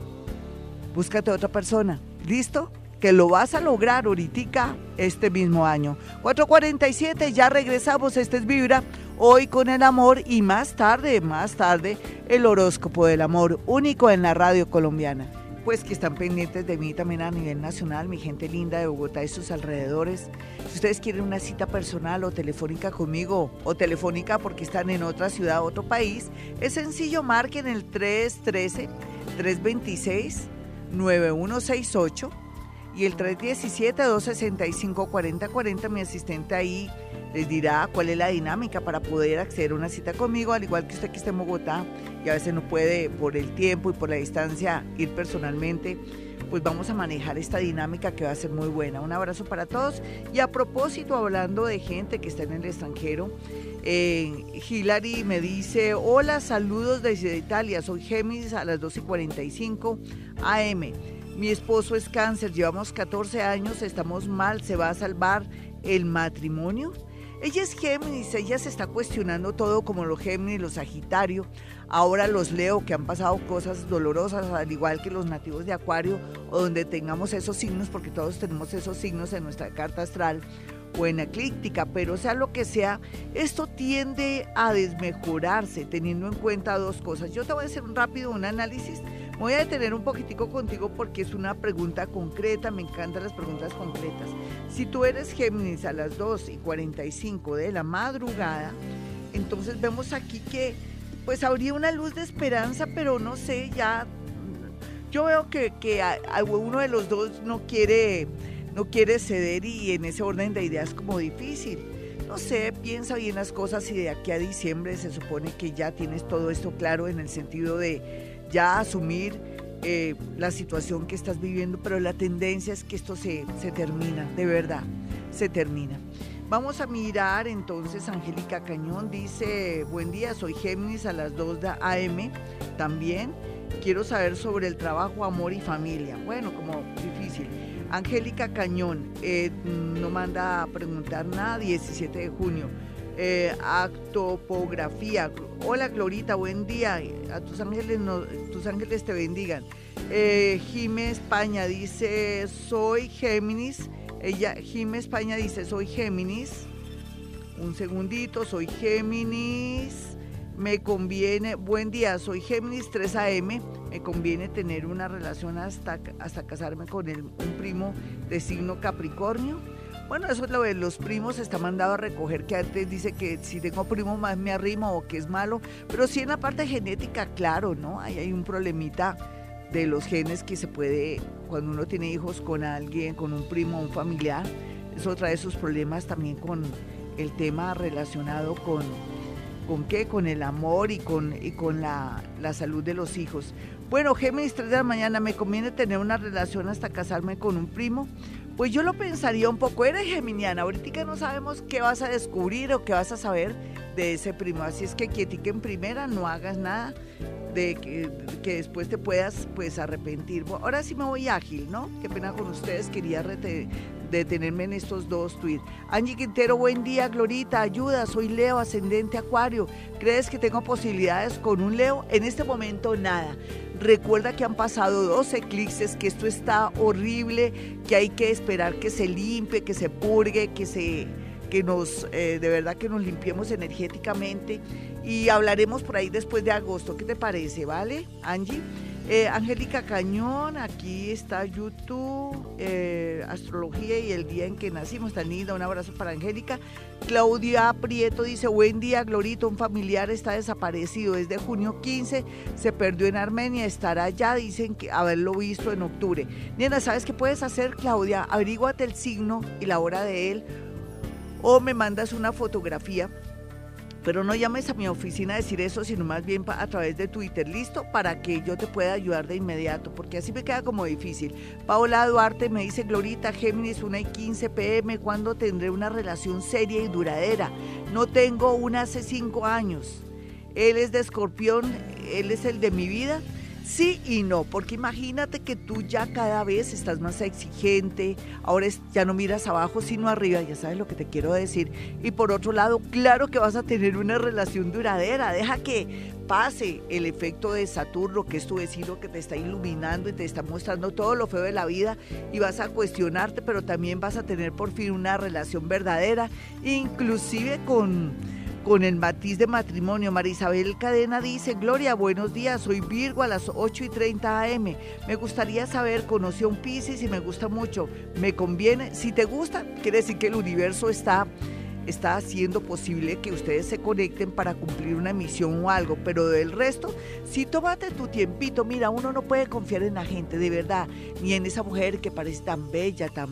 búscate otra persona, ¿listo? Que lo vas a lograr ahoritica este mismo año. cuatro cuarenta y siete, ya regresamos, este es Vibra, hoy con el amor y más tarde, más tarde, el horóscopo del amor, único en la radio colombiana. Pues que están pendientes de mí también a nivel nacional, mi gente linda de Bogotá y sus alrededores. Si ustedes quieren una cita personal o telefónica conmigo, o telefónica porque están en otra ciudad, otro país, es sencillo, marquen el tres uno tres, tres dos seis, nueve uno seis ocho y el tres uno siete, dos seis cinco, cuatro cero cuatro cero. Mi asistente ahí les dirá cuál es la dinámica para poder acceder a una cita conmigo, al igual que usted que está en Bogotá y a veces no puede por el tiempo y por la distancia ir personalmente, pues vamos a manejar esta dinámica que va a ser muy buena. Un abrazo para todos. Y a propósito, hablando de gente que está en el extranjero, eh, Hilary me dice, hola, saludos desde Italia, soy Géminis a las doce y cuarenta y cinco a eme. Mi esposo es cáncer, llevamos catorce años, estamos mal, ¿se va a salvar el matrimonio? Ella es Géminis, ella se está cuestionando todo como los Géminis, los Sagitario, ahora los Leo que han pasado cosas dolorosas, al igual que los nativos de Acuario, o donde tengamos esos signos, porque todos tenemos esos signos en nuestra carta astral o en eclíptica, pero sea lo que sea, esto tiende a desmejorarse teniendo en cuenta dos cosas. Yo te voy a hacer un rápido un análisis, me voy a detener un poquitico contigo porque es una pregunta concreta, me encantan las preguntas concretas. Si tú eres Géminis a las dos y cuarenta y cinco de la madrugada, entonces vemos aquí que pues habría una luz de esperanza, pero no sé, ya yo veo que, que a, a uno de los dos no quiere... no quiere ceder y en ese orden de ideas como difícil. No sé, piensa bien las cosas y de aquí a diciembre se supone que ya tienes todo esto claro en el sentido de ya asumir eh, la situación que estás viviendo, pero la tendencia es que esto se, se termina, de verdad, se termina. Vamos a mirar entonces, Angélica Cañón dice, buen día, soy Géminis a las dos de la a eme también, quiero saber sobre el trabajo, amor y familia. Bueno, como difícil. Angélica Cañón, eh, no manda a preguntar nada, diecisiete de junio. Eh, actopografía, hola Glorita, buen día, a tus ángeles, no, tus ángeles te bendigan. Eh, Jime España dice, soy Géminis, ella, Jime España dice, soy Géminis, un segundito, soy Géminis, me conviene, buen día, soy Géminis tres a eme, me conviene tener una relación hasta, hasta casarme con el, un primo de signo Capricornio. Bueno, eso es lo de los primos, está mandado a recoger, que antes dice que si tengo primo más me arrimo o que es malo, pero sí en la parte genética, claro, ¿no? Ahí hay un problemita de los genes que se puede, cuando uno tiene hijos con alguien, con un primo o un familiar, eso trae sus problemas también con el tema relacionado con... ¿Con qué? Con el amor y con, y con la, la salud de los hijos. Bueno, Géminis tres de la mañana, ¿me conviene tener una relación hasta casarme con un primo? Pues yo lo pensaría un poco, eres geminiana, ahorita no sabemos qué vas a descubrir o qué vas a saber de ese primo. Así es que quietica en primera, no hagas nada de que, que después te puedas pues arrepentir. Ahora sí me voy ágil, ¿no? Qué pena con ustedes, quería detenerme en estos dos tweets. Angie Quintero, buen día, Glorita, ayuda, soy Leo, ascendente Acuario. ¿Crees que tengo posibilidades con un Leo? En este momento nada. Recuerda que han pasado dos eclipses, que esto está horrible, que hay que esperar que se limpie, que se purgue, que se... que nos, eh, de verdad que nos limpiemos energéticamente, y hablaremos por ahí después de agosto, ¿qué te parece? ¿Vale, Angie? Eh, Angélica Cañón, aquí está YouTube, eh, astrología y el día en que nacimos, tan linda, un abrazo para Angélica. Claudia Prieto dice, buen día, Glorito, un familiar está desaparecido desde junio quince, se perdió en Armenia, estará allá, dicen que haberlo visto en octubre. Nena, ¿sabes qué puedes hacer, Claudia? Averíguate el signo y la hora de él, o me mandas una fotografía, pero no llames a mi oficina a decir eso, sino más bien a través de Twitter, ¿listo? Para que yo te pueda ayudar de inmediato, porque así me queda como difícil. Paola Duarte me dice, Glorita, Géminis, una y quince p m, ¿cuándo tendré una relación seria y duradera? No tengo una hace cinco años. Él es de Escorpión, él es el de mi vida. Sí y no, porque imagínate que tú ya cada vez estás más exigente, ahora ya no miras abajo sino arriba, ya sabes lo que te quiero decir. Y por otro lado, claro que vas a tener una relación duradera, deja que pase el efecto de Saturno, que es tu vecino que te está iluminando y te está mostrando todo lo feo de la vida, y vas a cuestionarte, pero también vas a tener por fin una relación verdadera, inclusive con... con el matiz de matrimonio. Marisabel Cadena dice, Gloria, buenos días, soy Virgo, a las ocho y treinta a m Me gustaría saber, conocí a un Piscis y me gusta mucho, ¿me conviene? Si te gusta, quiere decir que el universo está, está haciendo posible que ustedes se conecten para cumplir una misión o algo, pero del resto, sí, tómate tu tiempito. Mira, uno no puede confiar en la gente, de verdad, ni en esa mujer que parece tan bella, tan...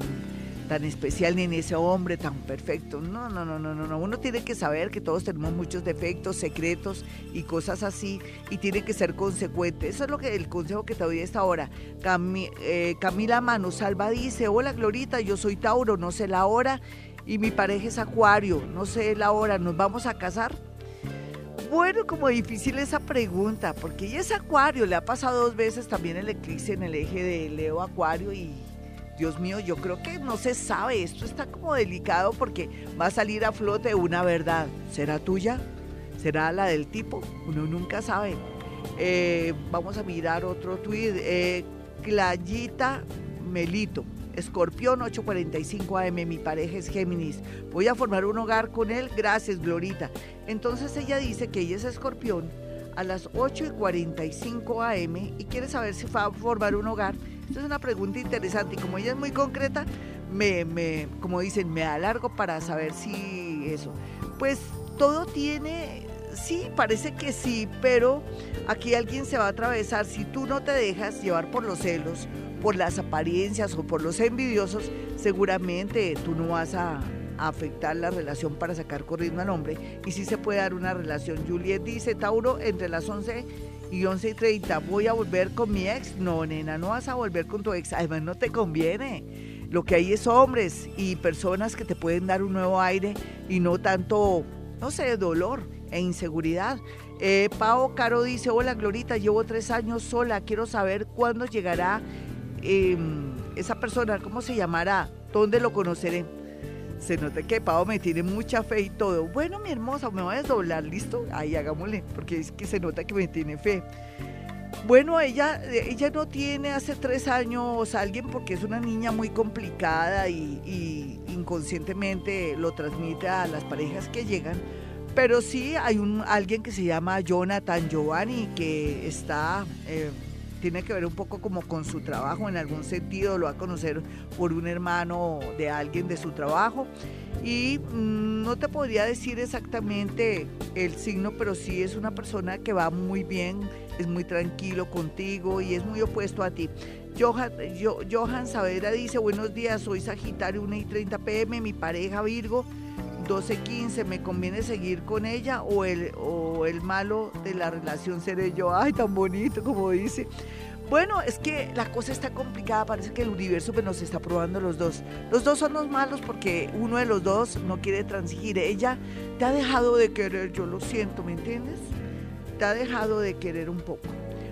tan especial, ni en ese hombre tan perfecto. No, no, no, no, no. Uno tiene que saber que todos tenemos muchos defectos, secretos y cosas así, y tiene que ser consecuente. Eso es lo que el consejo que te doy a esta hora. Cam, eh, Camila Manosalva dice, hola, Glorita, yo soy Tauro, no sé la hora, y mi pareja es Acuario, no sé la hora, ¿nos vamos a casar? Bueno, como difícil esa pregunta, porque ella es Acuario, le ha pasado dos veces también el eclipse en el eje de Leo Acuario, y Dios mío, yo creo que no se sabe, esto está como delicado porque va a salir a flote una verdad. ¿Será tuya? ¿Será la del tipo? Uno nunca sabe. Eh, vamos a mirar otro tuit. Eh, Clayita Melito, Escorpión, ocho cuarenta y cinco a m, mi pareja es Géminis, voy a formar un hogar con él, gracias, Glorita. Entonces ella dice que ella es Escorpión, a las ocho y cuarenta y cinco a m, y quiere saber si va a formar un hogar. Esta es una pregunta interesante, y como ella es muy concreta, me, me, como dicen, me alargo para saber si eso. Pues todo tiene, sí, parece que sí, pero aquí alguien se va a atravesar. Si tú no te dejas llevar por los celos, por las apariencias o por los envidiosos, seguramente tú no vas a... a afectar la relación para sacar corriendo al hombre, y sí se puede dar una relación. Juliet dice, Tauro, entre las once y once y treinta, ¿voy a volver con mi ex? No, nena, no vas a volver con tu ex, además no te conviene. Lo que hay es hombres y personas que te pueden dar un nuevo aire y no tanto, no sé, dolor e inseguridad. eh, Pao Caro dice, hola, Glorita, llevo tres años sola, quiero saber cuándo llegará eh, esa persona, cómo se llamará, dónde lo conoceré. Se nota que Pau me tiene mucha fe y todo. Bueno, mi hermosa, me voy a desdoblar, ¿listo? Ahí hagámosle, porque es que se nota que me tiene fe. Bueno, ella, ella no tiene hace tres años a alguien porque es una niña muy complicada y, y inconscientemente lo transmite a las parejas que llegan. Pero sí hay un, alguien que se llama Jonathan Giovanni, que está... Eh, tiene que ver un poco como con su trabajo, en algún sentido lo va a conocer por un hermano de alguien de su trabajo, y no te podría decir exactamente el signo, pero sí es una persona que va muy bien, es muy tranquilo contigo y es muy opuesto a ti. Johan, yo, Johan Saavedra dice, buenos días, soy Sagitario, una y treinta p m, mi pareja Virgo, doce quince, ¿me conviene seguir con ella o el, o el malo de la relación seré yo? Ay, tan bonito, como dice. Bueno, es que la cosa está complicada, parece que el universo pues, nos está probando los dos. Los dos son los malos porque uno de los dos no quiere transigir. Ella te ha dejado de querer, yo lo siento, ¿me entiendes? Te ha dejado de querer un poco.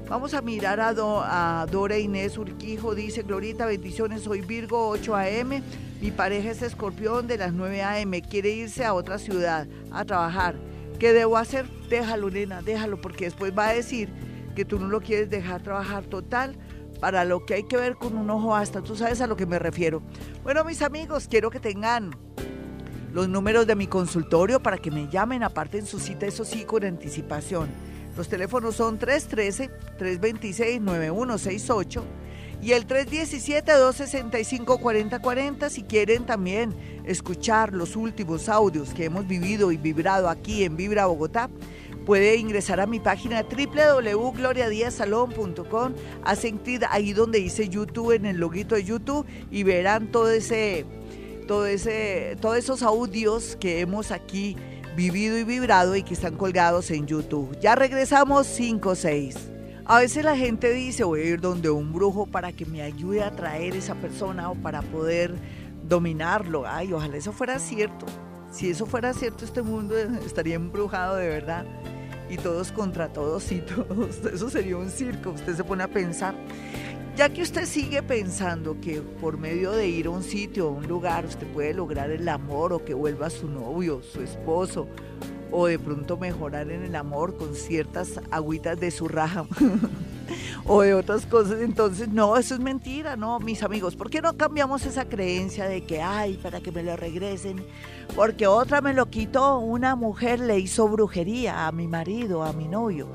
Vamos a mirar a, Do, a Dora Inés Urquijo, dice, Glorita, bendiciones, soy Virgo, ocho a m, mi pareja es escorpión de las nueve a m, quiere irse a otra ciudad a trabajar. ¿Qué debo hacer? Déjalo, nena, déjalo, porque después va a decir que tú no lo quieres dejar trabajar. Total, para lo que hay que ver con un ojo hasta, tú sabes a lo que me refiero. Bueno, mis amigos, quiero que tengan los números de mi consultorio para que me llamen, aparten su cita, eso sí, con anticipación. Los teléfonos son tres uno tres, tres dos seis, nueve uno seis ocho y el tres uno siete, dos seis cinco, cuatro cero cuatro cero si quieren también escuchar los últimos audios que hemos vivido y vibrado aquí en Vibra Bogotá. Puede ingresar a mi página doble u doble u doble u punto gloria díaz salón punto com, hacen clic ahí donde dice YouTube, en el loguito de YouTube, y verán todo ese, todo ese, todos esos audios que hemos aquí vivido y vibrado y que están colgados en YouTube. Ya regresamos, cinco seis. A veces la gente dice, voy a ir donde un brujo para que me ayude a traer esa persona o para poder dominarlo. Ay, ojalá eso fuera cierto. Si eso fuera cierto, este mundo estaría embrujado de verdad y todos contra todos y todos. Eso sería un circo, usted se pone a pensar. Ya que usted sigue pensando que por medio de ir a un sitio, a un lugar, usted puede lograr el amor o que vuelva su novio, su esposo, o de pronto mejorar en el amor con ciertas agüitas de su raja o de otras cosas, entonces no, eso es mentira, no, mis amigos. ¿Por qué no cambiamos esa creencia de que, ay, para que me lo regresen, porque otra me lo quitó, una mujer le hizo brujería a mi marido, a mi novio?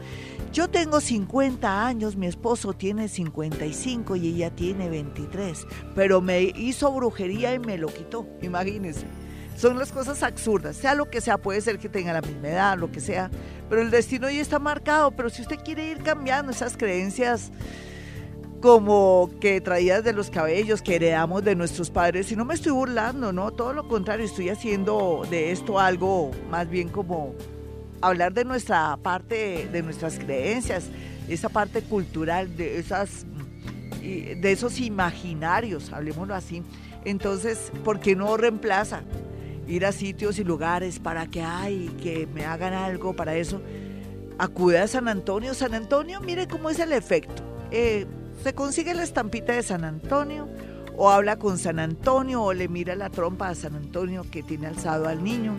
Yo tengo cincuenta años, mi esposo tiene cincuenta y cinco y ella tiene veintitrés, pero me hizo brujería y me lo quitó, imagínense. Son las cosas absurdas, sea lo que sea, puede ser que tenga la misma edad, lo que sea, pero el destino ya está marcado. Pero si usted quiere ir cambiando esas creencias como que traídas de los cabellos que heredamos de nuestros padres, y no me estoy burlando, no, todo lo contrario, estoy haciendo de esto algo más bien como hablar de nuestra parte, de nuestras creencias, esa parte cultural, de, esas, de esos imaginarios, hablemoslo así. Entonces, ¿por qué no reemplaza ir a sitios y lugares para que, ay, que me hagan algo para eso? Acude a San Antonio. San Antonio, mire cómo es el efecto. Eh, se consigue la estampita de San Antonio, o habla con San Antonio, o le mira la trompa a San Antonio que tiene alzado al niño.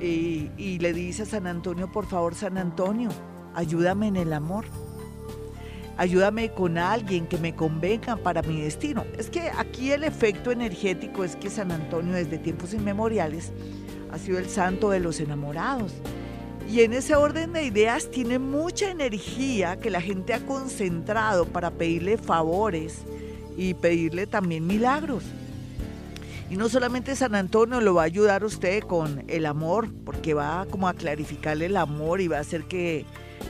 Y, y le dice a San Antonio, por favor, San Antonio, ayúdame en el amor. Ayúdame con alguien que me convenga para mi destino. Es que aquí el efecto energético es que San Antonio desde tiempos inmemoriales ha sido el santo de los enamorados. Y en ese orden de ideas tiene mucha energía que la gente ha concentrado para pedirle favores y pedirle también milagros. Y no solamente San Antonio lo va a ayudar a usted con el amor, porque va como a clarificarle el amor y va a hacer que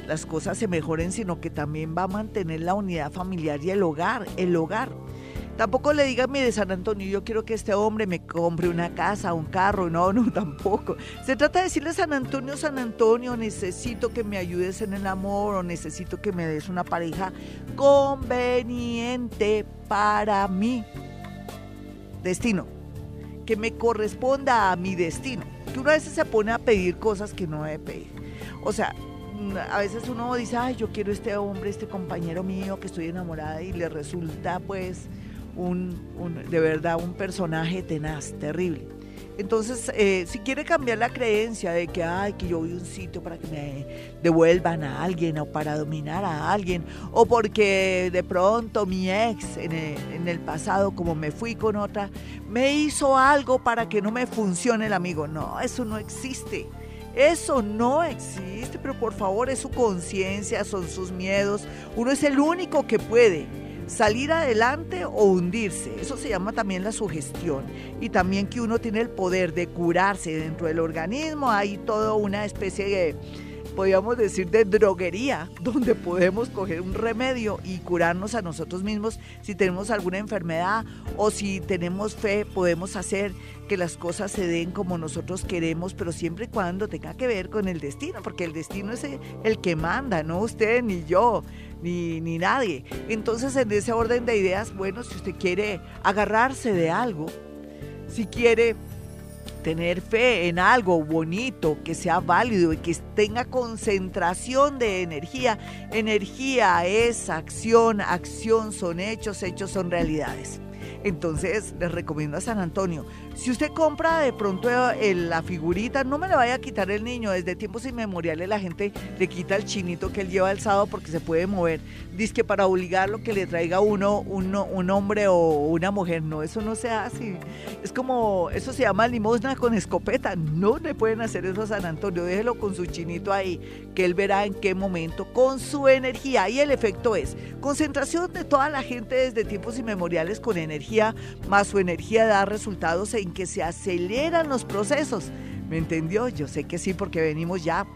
las cosas se mejoren, sino que también va a mantener la unidad familiar y el hogar, el hogar. Tampoco le diga, mire, San Antonio, yo quiero que este hombre me compre una casa, un carro. No, no, tampoco. Se trata de decirle, San Antonio, San Antonio, necesito que me ayudes en el amor, o necesito que me des una pareja conveniente para mi destino, que me corresponda a mi destino. Que uno a veces se pone a pedir cosas que no debe pedir. O sea, a veces uno dice, ay, yo quiero este hombre, este compañero mío que estoy enamorada, y le resulta pues un, un de verdad un personaje tenaz, terrible. Entonces, eh, si quiere cambiar la creencia de que, ay, que yo voy a un sitio para que me devuelvan a alguien o para dominar a alguien, o porque de pronto mi ex en el, en el pasado, como me fui con otra, me hizo algo para que no me funcione el amigo. No, eso no existe. Eso no existe, pero por favor, es su conciencia, son sus miedos. Uno es el único que puede salir adelante o hundirse. Eso se llama también la sugestión, y también que uno tiene el poder de curarse dentro del organismo. Hay toda una especie de podríamos decir, de droguería, donde podemos coger un remedio y curarnos a nosotros mismos. Si tenemos alguna enfermedad o si tenemos fe, podemos hacer que las cosas se den como nosotros queremos, pero siempre y cuando tenga que ver con el destino, porque el destino es el que manda, no usted ni yo, ni, ni nadie. Entonces, en ese orden de ideas, bueno, si usted quiere agarrarse de algo, si quiere tener fe en algo bonito, que sea válido y que tenga concentración de energía. Energía es acción, acción son hechos, hechos son realidades. Entonces, les recomiendo a San Antonio. Si usted compra de pronto la figurita, no me la vaya a quitar el niño. Desde tiempos inmemoriales la gente le quita el chinito que él lleva alzado porque se puede mover. Dice que para obligarlo que le traiga uno, uno un hombre o una mujer. No, eso no se hace. Es como, eso se llama limosna con escopeta. No le pueden hacer eso a San Antonio. Déjelo con su chinito ahí, que él verá en qué momento, con su energía. Y el efecto es concentración de toda la gente desde tiempos inmemoriales con energía, más su energía da resultados en que se aceleran los procesos. ¿Me entendió? Yo sé que sí, porque venimos ya,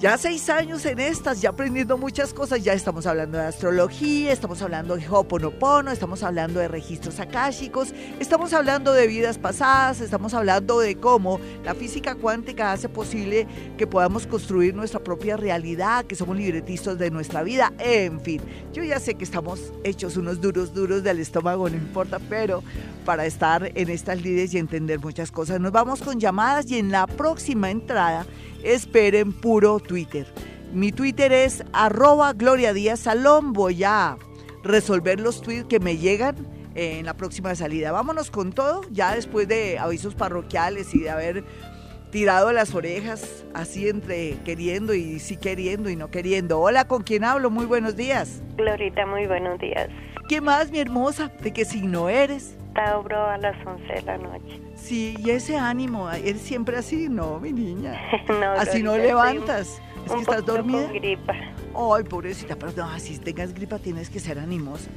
ya seis años en estas, ya aprendiendo muchas cosas. Ya estamos hablando de astrología, estamos hablando de Hoponopono, estamos hablando de registros akáshicos, estamos hablando de vidas pasadas, estamos hablando de cómo la física cuántica hace posible que podamos construir nuestra propia realidad, que somos libretistas de nuestra vida, en fin. Yo ya sé que estamos hechos unos duros, duros del estómago, no importa, pero para estar en estas líderes y entender muchas cosas. Nos vamos con llamadas y en la próxima entrada esperen puro Twitter. Mi Twitter es arroba Gloria Díaz Salón. Voy a resolver los tweets que me llegan en la próxima salida. Vámonos con todo, ya después de avisos parroquiales y de haber tirado las orejas así entre queriendo y sí queriendo y no queriendo. Hola, ¿con quién hablo? Muy buenos días. Glorita, muy buenos días. ¿Qué más, mi hermosa? ¿De qué signo eres? Tauro, a las once de la noche. Sí, y ese ánimo, él siempre así, no, mi niña. No, así no levantas. Un, ¿Es un que estás dormida? Con gripa. Ay, pobrecita, pero no, si tengas gripa tienes que ser animosa.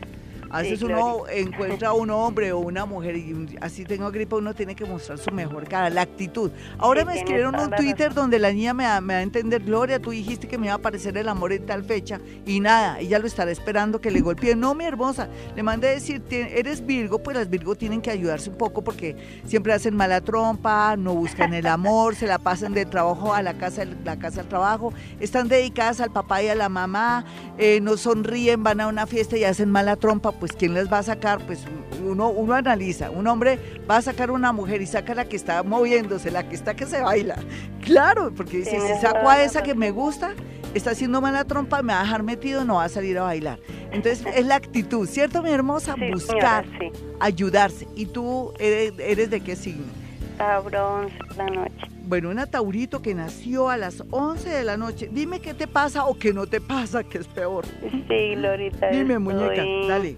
A veces sí, uno Gloria. encuentra a un hombre o una mujer y así tengo gripa, uno tiene que mostrar su mejor cara, la actitud. Ahora sí, me escribieron un Twitter donde la niña me va, me va a entender, Gloria, tú dijiste que me iba a aparecer el amor en tal fecha y nada, ella lo estará esperando que le golpee. No, mi hermosa, le mandé a decir, eres Virgo, pues las Virgo tienen que ayudarse un poco porque siempre hacen mala trompa, no buscan el amor, se la pasan de trabajo a la casa, la casa al trabajo, están dedicadas al papá y a la mamá, eh, no sonríen, van a una fiesta y hacen mala trompa. Pues ¿quién les va a sacar? Pues uno, uno analiza, un hombre va a sacar a una mujer y saca la que está moviéndose, la que está que se baila, claro, porque dice, si saco a esa que me gusta, está haciendo mala trompa, me va a dejar metido, no va a salir a bailar. Entonces es la actitud, ¿cierto, mi hermosa? Sí, buscar, señora, sí. Ayudarse. ¿Y tú eres, eres de qué signo? Tauro, once de la noche. Bueno, una taurito que nació a las once de la noche. Dime qué te pasa o qué no te pasa, que es peor. Sí, Glorita. Dime, estoy... muñeca, dale.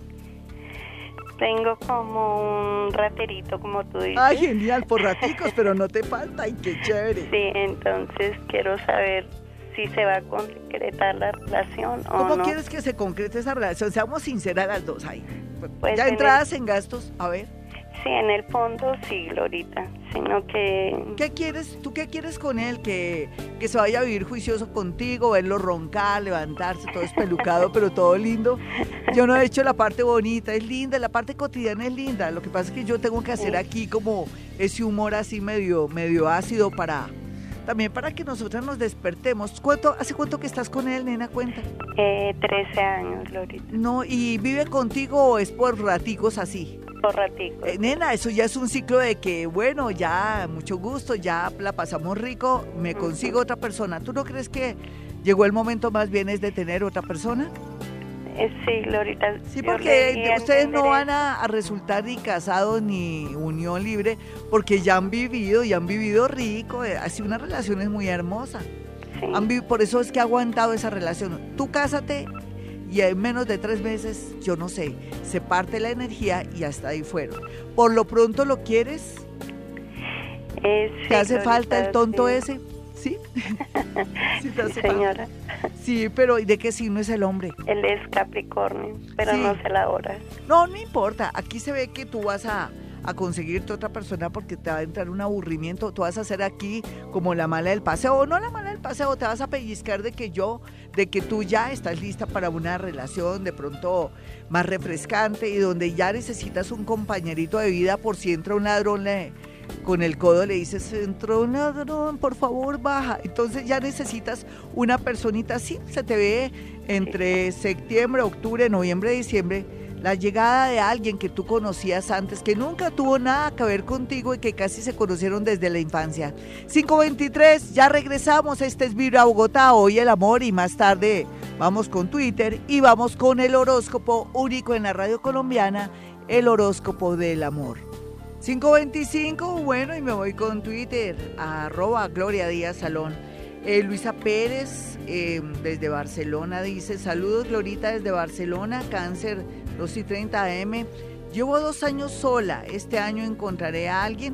Tengo como un raterito, como tú dices. Ay, genial, por raticos, pero no te falta. Ay, qué chévere. Sí, entonces quiero saber si se va a concretar la relación o no. ¿Cómo quieres que se concrete esa relación? Seamos sinceras las dos ahí. Pues ya en entradas el... en gastos, a ver. Sí, en el fondo sí, Glorita, sino que... ¿Qué quieres? ¿Tú qué quieres con él? ¿Que, que se vaya a vivir juicioso contigo, verlo roncar, levantarse, todo espelucado, pero todo lindo? Yo no he hecho la parte bonita, es linda, la parte cotidiana es linda. Lo que pasa es que yo tengo que hacer aquí como ese humor así medio, medio ácido para... También para que nosotras nos despertemos. ¿Cuánto, ¿Hace cuánto que estás con él, nena? Cuenta. Eh, trece años, Glorita. No, ¿y vive contigo o es por raticos así? Por raticos. Eh, nena, eso ya es un ciclo de que, bueno, ya, mucho gusto, ya la pasamos rico, me consigo uh-huh. otra persona. ¿Tú no crees que llegó el momento más bien es de tener otra persona? Sí, Glorita. Sí, porque ustedes no van a, a resultar ni casados ni unión libre, porque ya han vivido, ya han vivido rico, así una relación es muy hermosa. Sí. Han vivido, por eso es que ha aguantado esa relación. Tú cásate y en menos de tres meses, yo no sé, se parte la energía y hasta ahí fueron. Por lo pronto lo quieres. Eh, sí, ¿Te hace Glorita, falta el tonto sí. ese? ¿Sí? ¿Sí, sí señora? Sí, pero ¿de qué signo es el hombre? Él es Capricornio, pero sí. no sé la hora. No, no importa, aquí se ve que tú vas a, a conseguirte otra persona porque te va a entrar un aburrimiento, tú vas a hacer aquí como la mala del paseo, o no la mala del paseo, te vas a pellizcar de que yo, de que tú ya estás lista para una relación de pronto más refrescante y donde ya necesitas un compañerito de vida por si entra un ladrón, le, con el codo le dices, entró un ladrón, por favor baja, entonces ya necesitas una personita así, se te ve entre septiembre, octubre, noviembre, diciembre, la llegada de alguien que tú conocías antes, que nunca tuvo nada que ver contigo y que casi se conocieron desde la infancia. cinco veintitrés, ya regresamos, este es Vibra Bogotá, hoy el amor y más tarde vamos con Twitter y vamos con el horóscopo único en la radio colombiana, el horóscopo del amor. cinco veinticinco, bueno, y me voy con Twitter, arroba Gloria Díaz Salón. Eh, Luisa Pérez eh, desde Barcelona dice, saludos Glorita desde Barcelona, cáncer dos y treinta a eme, llevo dos años sola, este año encontraré a alguien,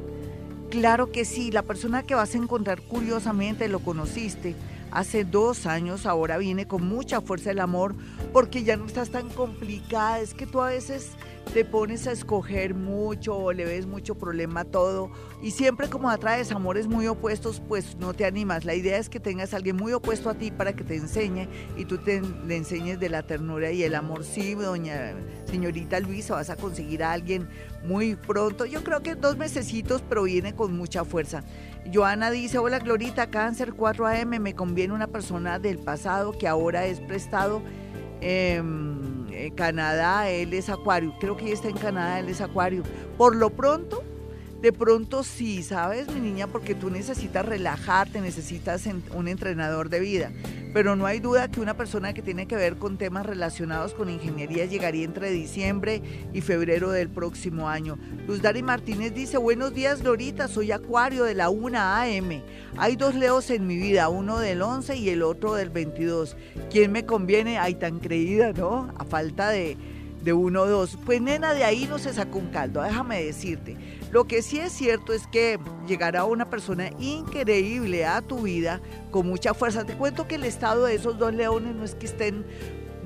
claro que sí, la persona que vas a encontrar curiosamente lo conociste hace dos años, ahora viene con mucha fuerza el amor porque ya no estás tan complicada, es que tú a veces te pones a escoger mucho o le ves mucho problema a todo y siempre como atraes amores muy opuestos pues no te animas, la idea es que tengas a alguien muy opuesto a ti para que te enseñe y tú te, le enseñes de la ternura y el amor. Sí, doña señorita Luisa, vas a conseguir a alguien muy pronto, yo creo que dos mesecitos, pero viene con mucha fuerza. Joana dice, hola Glorita, cáncer cuatro a eme, me conviene una persona del pasado que ahora es prestado, eh, Canadá, él es acuario, creo que ya está en Canadá, él es acuario, por lo pronto, de pronto sí, ¿sabes, mi niña? Porque tú necesitas relajarte, necesitas un entrenador de vida, pero no hay duda que una persona que tiene que ver con temas relacionados con ingeniería llegaría entre diciembre y febrero del próximo año. Luz Dari Martínez dice, buenos días Glorita, soy acuario de la una a eme, hay dos leos en mi vida, uno del once y el otro del veintidós, ¿quién me conviene? Ay, tan creída, ¿no? A falta de... de uno o dos, pues nena, de ahí no se sacó un caldo, déjame decirte. Lo que sí es cierto es que llegará una persona increíble a tu vida con mucha fuerza. Te cuento que el estado de esos dos leones no es que estén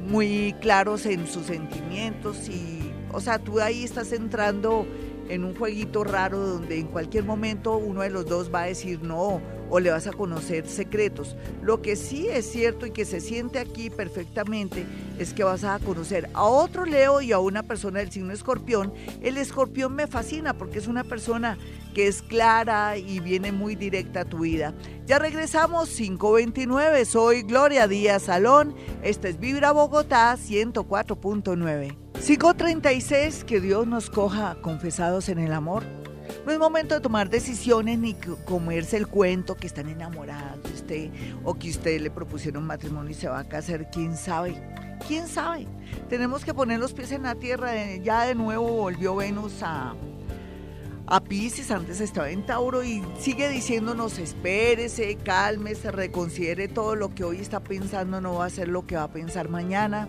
muy claros en sus sentimientos y, o sea, tú ahí estás entrando en un jueguito raro donde en cualquier momento uno de los dos va a decir no o le vas a conocer secretos. Lo que sí es cierto y que se siente aquí perfectamente es que vas a conocer a otro Leo y a una persona del signo Escorpión. El Escorpión me fascina porque es una persona que es clara y viene muy directa a tu vida. Ya regresamos, cinco veintinueve, soy Gloria Díaz Salón, esta es Vibra Bogotá ciento cuatro punto nueve. cinco treinta y seis, que Dios nos coja confesados en el amor. No es momento de tomar decisiones ni comerse el cuento que están enamorados de usted o que usted le propusieron matrimonio y se va a casar, quién sabe, quién sabe. Tenemos que poner los pies en la tierra, ya de nuevo volvió Venus a... a Piscis, antes estaba en Tauro y sigue diciéndonos espérese, cálmese, reconsidere todo lo que hoy está pensando, no va a ser lo que va a pensar mañana.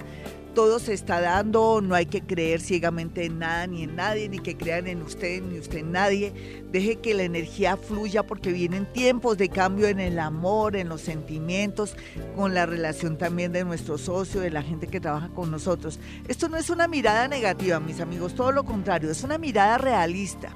Todo se está dando, no hay que creer ciegamente en nada ni en nadie, ni que crean en usted ni usted en nadie. Deje que la energía fluya porque vienen tiempos de cambio en el amor, en los sentimientos, con la relación también de nuestro socio, de la gente que trabaja con nosotros. Esto no es una mirada negativa, mis amigos, todo lo contrario, es una mirada realista.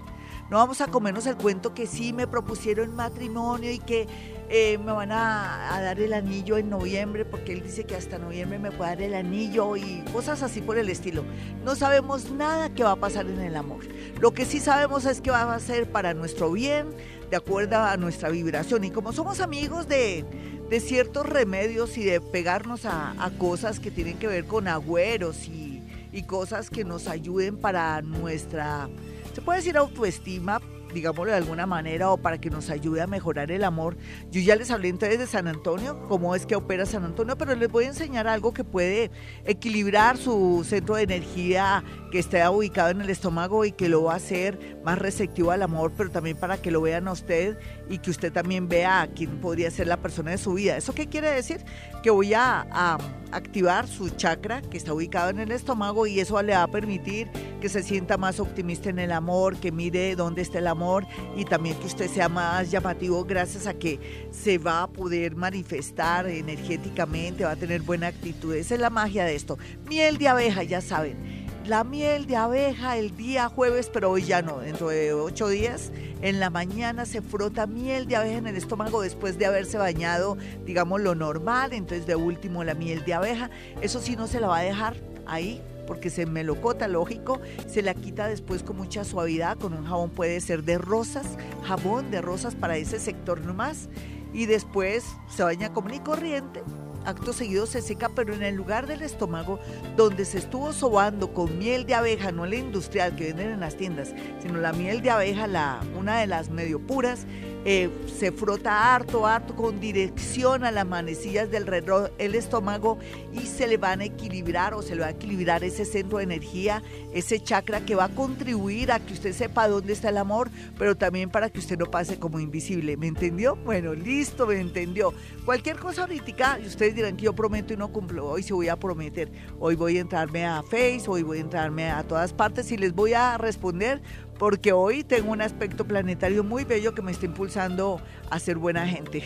No vamos a comernos el cuento que sí me propusieron matrimonio y que eh, me van a, a dar el anillo en noviembre porque él dice que hasta noviembre me puede dar el anillo y cosas así por el estilo. No sabemos nada que va a pasar en el amor. Lo que sí sabemos es que va a ser para nuestro bien, de acuerdo a nuestra vibración. Y como somos amigos de, de ciertos remedios y de pegarnos a, a cosas que tienen que ver con agüeros y, y cosas que nos ayuden para nuestra... se puede decir autoestima, digámoslo de alguna manera, o para que nos ayude a mejorar el amor. Yo ya les hablé entonces de San Antonio, cómo es que opera San Antonio, pero les voy a enseñar algo que puede equilibrar su centro de energía que está ubicado en el estómago y que lo va a hacer más receptivo al amor, pero también para que lo vean a usted y que usted también vea a quién podría ser la persona de su vida. ¿Eso qué quiere decir? Que voy a... a activar su chakra que está ubicado en el estómago y eso le va a permitir que se sienta más optimista en el amor, que mire dónde está el amor y también que usted sea más llamativo gracias a que se va a poder manifestar energéticamente, va a tener buena actitud. Esa es la magia de esto. Miel de abeja, ya saben. la miel de abeja el día jueves, pero hoy ya no, dentro de ocho días, en la mañana se frota miel de abeja en el estómago después de haberse bañado, digamos, lo normal, entonces de último la miel de abeja, eso sí no se la va a dejar ahí, porque se melocota, lógico, se la quita después con mucha suavidad, con un jabón puede ser de rosas, jabón de rosas para ese sector nomás, y después se baña común y corriente, acto seguido se seca, pero en el lugar del estómago donde se estuvo sobando con miel de abeja, no la industrial que venden en las tiendas, sino la miel de abeja, la, una de las medio puras, eh, se frota harto, harto con dirección a las manecillas del reloj, el estómago, y se le van a equilibrar o se le va a equilibrar ese centro de energía, ese chakra que va a contribuir a que usted sepa dónde está el amor, pero también para que usted no pase como invisible, ¿me entendió? Bueno, listo, me entendió. Cualquier cosa ahorita, y usted dirán que yo prometo y no cumplo, hoy sí voy a prometer, hoy voy a entrarme a Face, hoy voy a entrarme a todas partes y les voy a responder porque hoy tengo un aspecto planetario muy bello que me está impulsando a ser buena gente.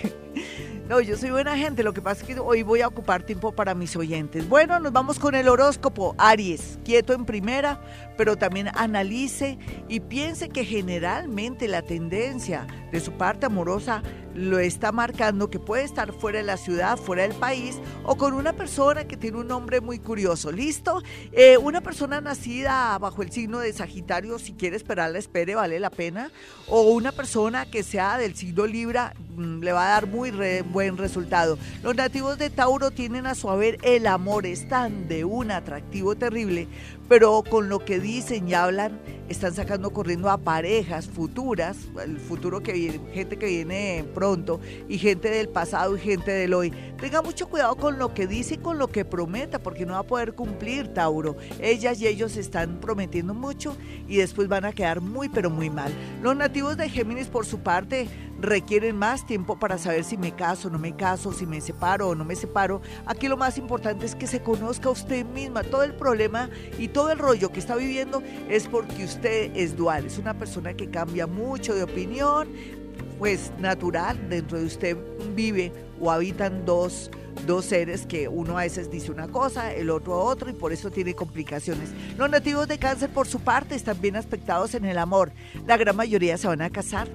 No, yo soy buena gente, lo que pasa es que hoy voy a ocupar tiempo para mis oyentes. Bueno, nos vamos con el horóscopo. Aries, quieto en primera, pero también analice y piense que generalmente la tendencia de su parte amorosa lo está marcando, que puede estar fuera de la ciudad, fuera del país o con una persona que tiene un nombre muy curioso. ¿Listo? Eh, una persona nacida bajo el signo de Sagitario, si quiere esperarla, espere, vale la pena. O una persona que sea del signo Libra, mmm, le va a dar muy re, buen resultado. Los nativos de Tauro tienen a su haber el amor, están de un atractivo terrible, pero con lo que dicen y hablan, están sacando corriendo a parejas futuras, el futuro que viene, gente que viene pronto, y gente del pasado y gente del hoy. Tenga mucho cuidado con lo que dice y con lo que prometa, porque no va a poder cumplir, Tauro. Ellas y ellos están prometiendo mucho y después van a quedar muy, pero muy mal. Los nativos de Géminis, por su parte, requieren más tiempo para saber si me caso o no me caso, si me separo o no me separo. Aquí lo más importante es que se conozca usted misma. Todo el problema y todo el rollo que está viviendo es porque usted es dual, es una persona que cambia mucho de opinión, pues natural, dentro de usted vive o habitan dos Dos seres que uno a veces dice una cosa, el otro otro, y por eso tiene complicaciones. Los nativos de Cáncer, por su parte, están bien aspectados en el amor. La gran mayoría se van a casar,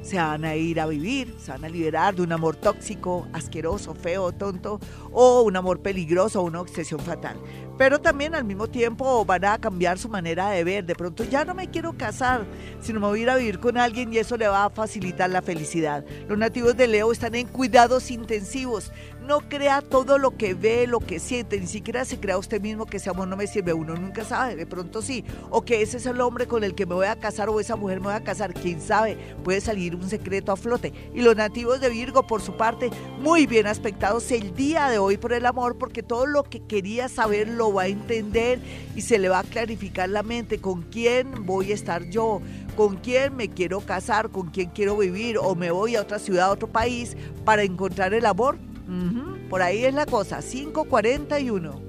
se van a ir a vivir, se van a liberar de un amor tóxico, asqueroso, feo, tonto, o un amor peligroso, una obsesión fatal. Pero también al mismo tiempo van a cambiar su manera de ver. De pronto ya no me quiero casar, sino me voy a ir a vivir con alguien y eso le va a facilitar la felicidad. Los nativos de Leo están en cuidados intensivos. No crea todo lo que ve, lo que siente, ni siquiera se crea usted mismo que ese amor no me sirve, uno nunca sabe, de pronto sí, o que ese es el hombre con el que me voy a casar o esa mujer me voy a casar, quién sabe, puede salir un secreto a flote. Y los nativos de Virgo, por su parte, muy bien aspectados el día de hoy por el amor, porque todo lo que quería saber lo va a entender y se le va a clarificar la mente, con quién voy a estar yo, con quién me quiero casar, con quién quiero vivir, o me voy a otra ciudad, a otro país para encontrar el amor. Uh-huh. Por ahí es la cosa. Cinco cuarenta y uno,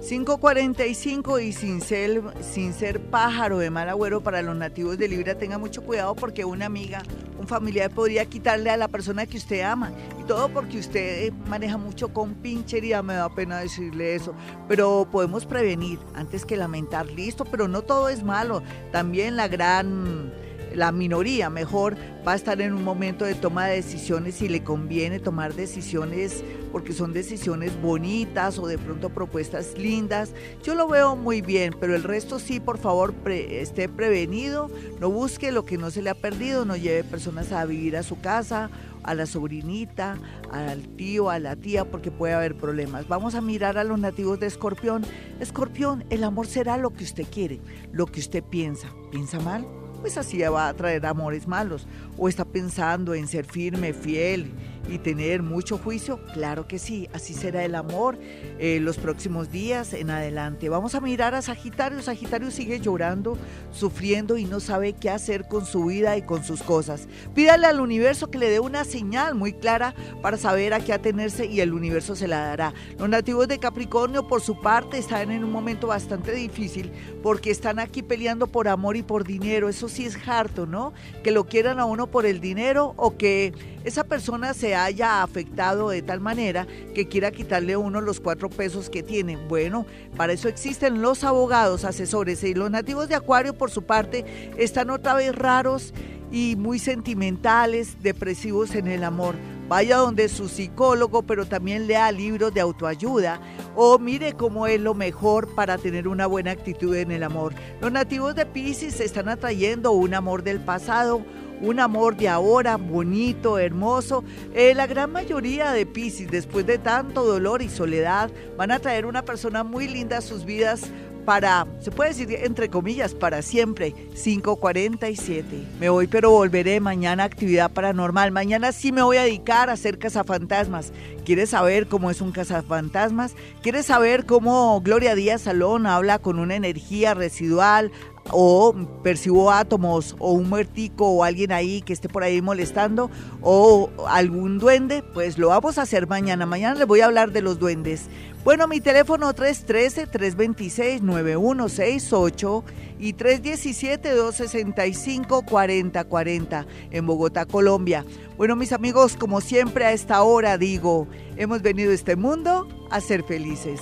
cinco cuarenta y cinco, y sin ser, sin ser pájaro de mal agüero para los nativos de Libra, tenga mucho cuidado porque una amiga, un familiar podría quitarle a la persona que usted ama, y todo porque usted maneja mucho con pinchería, me da pena decirle eso, pero podemos prevenir antes que lamentar, listo, pero no todo es malo, también la gran... La minoría, mejor, va a estar en un momento de toma de decisiones y le conviene tomar decisiones porque son decisiones bonitas o de pronto propuestas lindas. Yo lo veo muy bien, pero el resto sí, por favor, pre- esté prevenido, no busque lo que no se le ha perdido, no lleve personas a vivir a su casa, a la sobrinita, al tío, a la tía, porque puede haber problemas. Vamos a mirar a los nativos de Escorpión. Escorpión, el amor será lo que usted quiere, lo que usted piensa. ¿Piensa mal? Pues así va a traer amores malos. ¿O está pensando en ser firme, fiel y tener mucho juicio? Claro que sí, así será el amor eh, los próximos días en adelante. Vamos a mirar a Sagitario. Sagitario sigue llorando, sufriendo y no sabe qué hacer con su vida y con sus cosas. Pídale al universo que le dé una señal muy clara para saber a qué atenerse y el universo se la dará. Los nativos de Capricornio, por su parte, están en un momento bastante difícil porque están aquí peleando por amor y por dinero. Eso sí es harto, ¿no? Que lo quieran a uno por el dinero o que esa persona se haya afectado de tal manera que quiera quitarle uno los cuatro pesos que tiene. Bueno, para eso existen los abogados, asesores, y los nativos de Acuario, por su parte, están otra vez raros y muy sentimentales, depresivos en el amor. Vaya donde su psicólogo, pero también lea libros de autoayuda o mire cómo es lo mejor para tener una buena actitud en el amor. Los nativos de Piscis están atrayendo un amor del pasado, un amor de ahora, bonito, hermoso. Eh, la gran mayoría de Piscis, después de tanto dolor y soledad, van a traer una persona muy linda a sus vidas para, se puede decir, entre comillas, para siempre. Cinco cuarenta y siete. Me voy, pero volveré mañana a Actividad Paranormal. Mañana sí me voy a dedicar a hacer cazafantasmas. ¿Quieres saber cómo es un cazafantasmas? ¿Quieres saber cómo Gloria Díaz Salón habla con una energía residual? ¿O percibo átomos o un muertico o alguien ahí que esté por ahí molestando o algún duende? Pues lo vamos a hacer mañana. Mañana les voy a hablar de los duendes. Bueno, mi teléfono tres uno tres, tres dos seis, nueve uno seis ocho y tres uno siete, dos seis cinco, cuatro cero cuatro cero en Bogotá, Colombia. Bueno, mis amigos, como siempre a esta hora digo, hemos venido a este mundo a ser felices.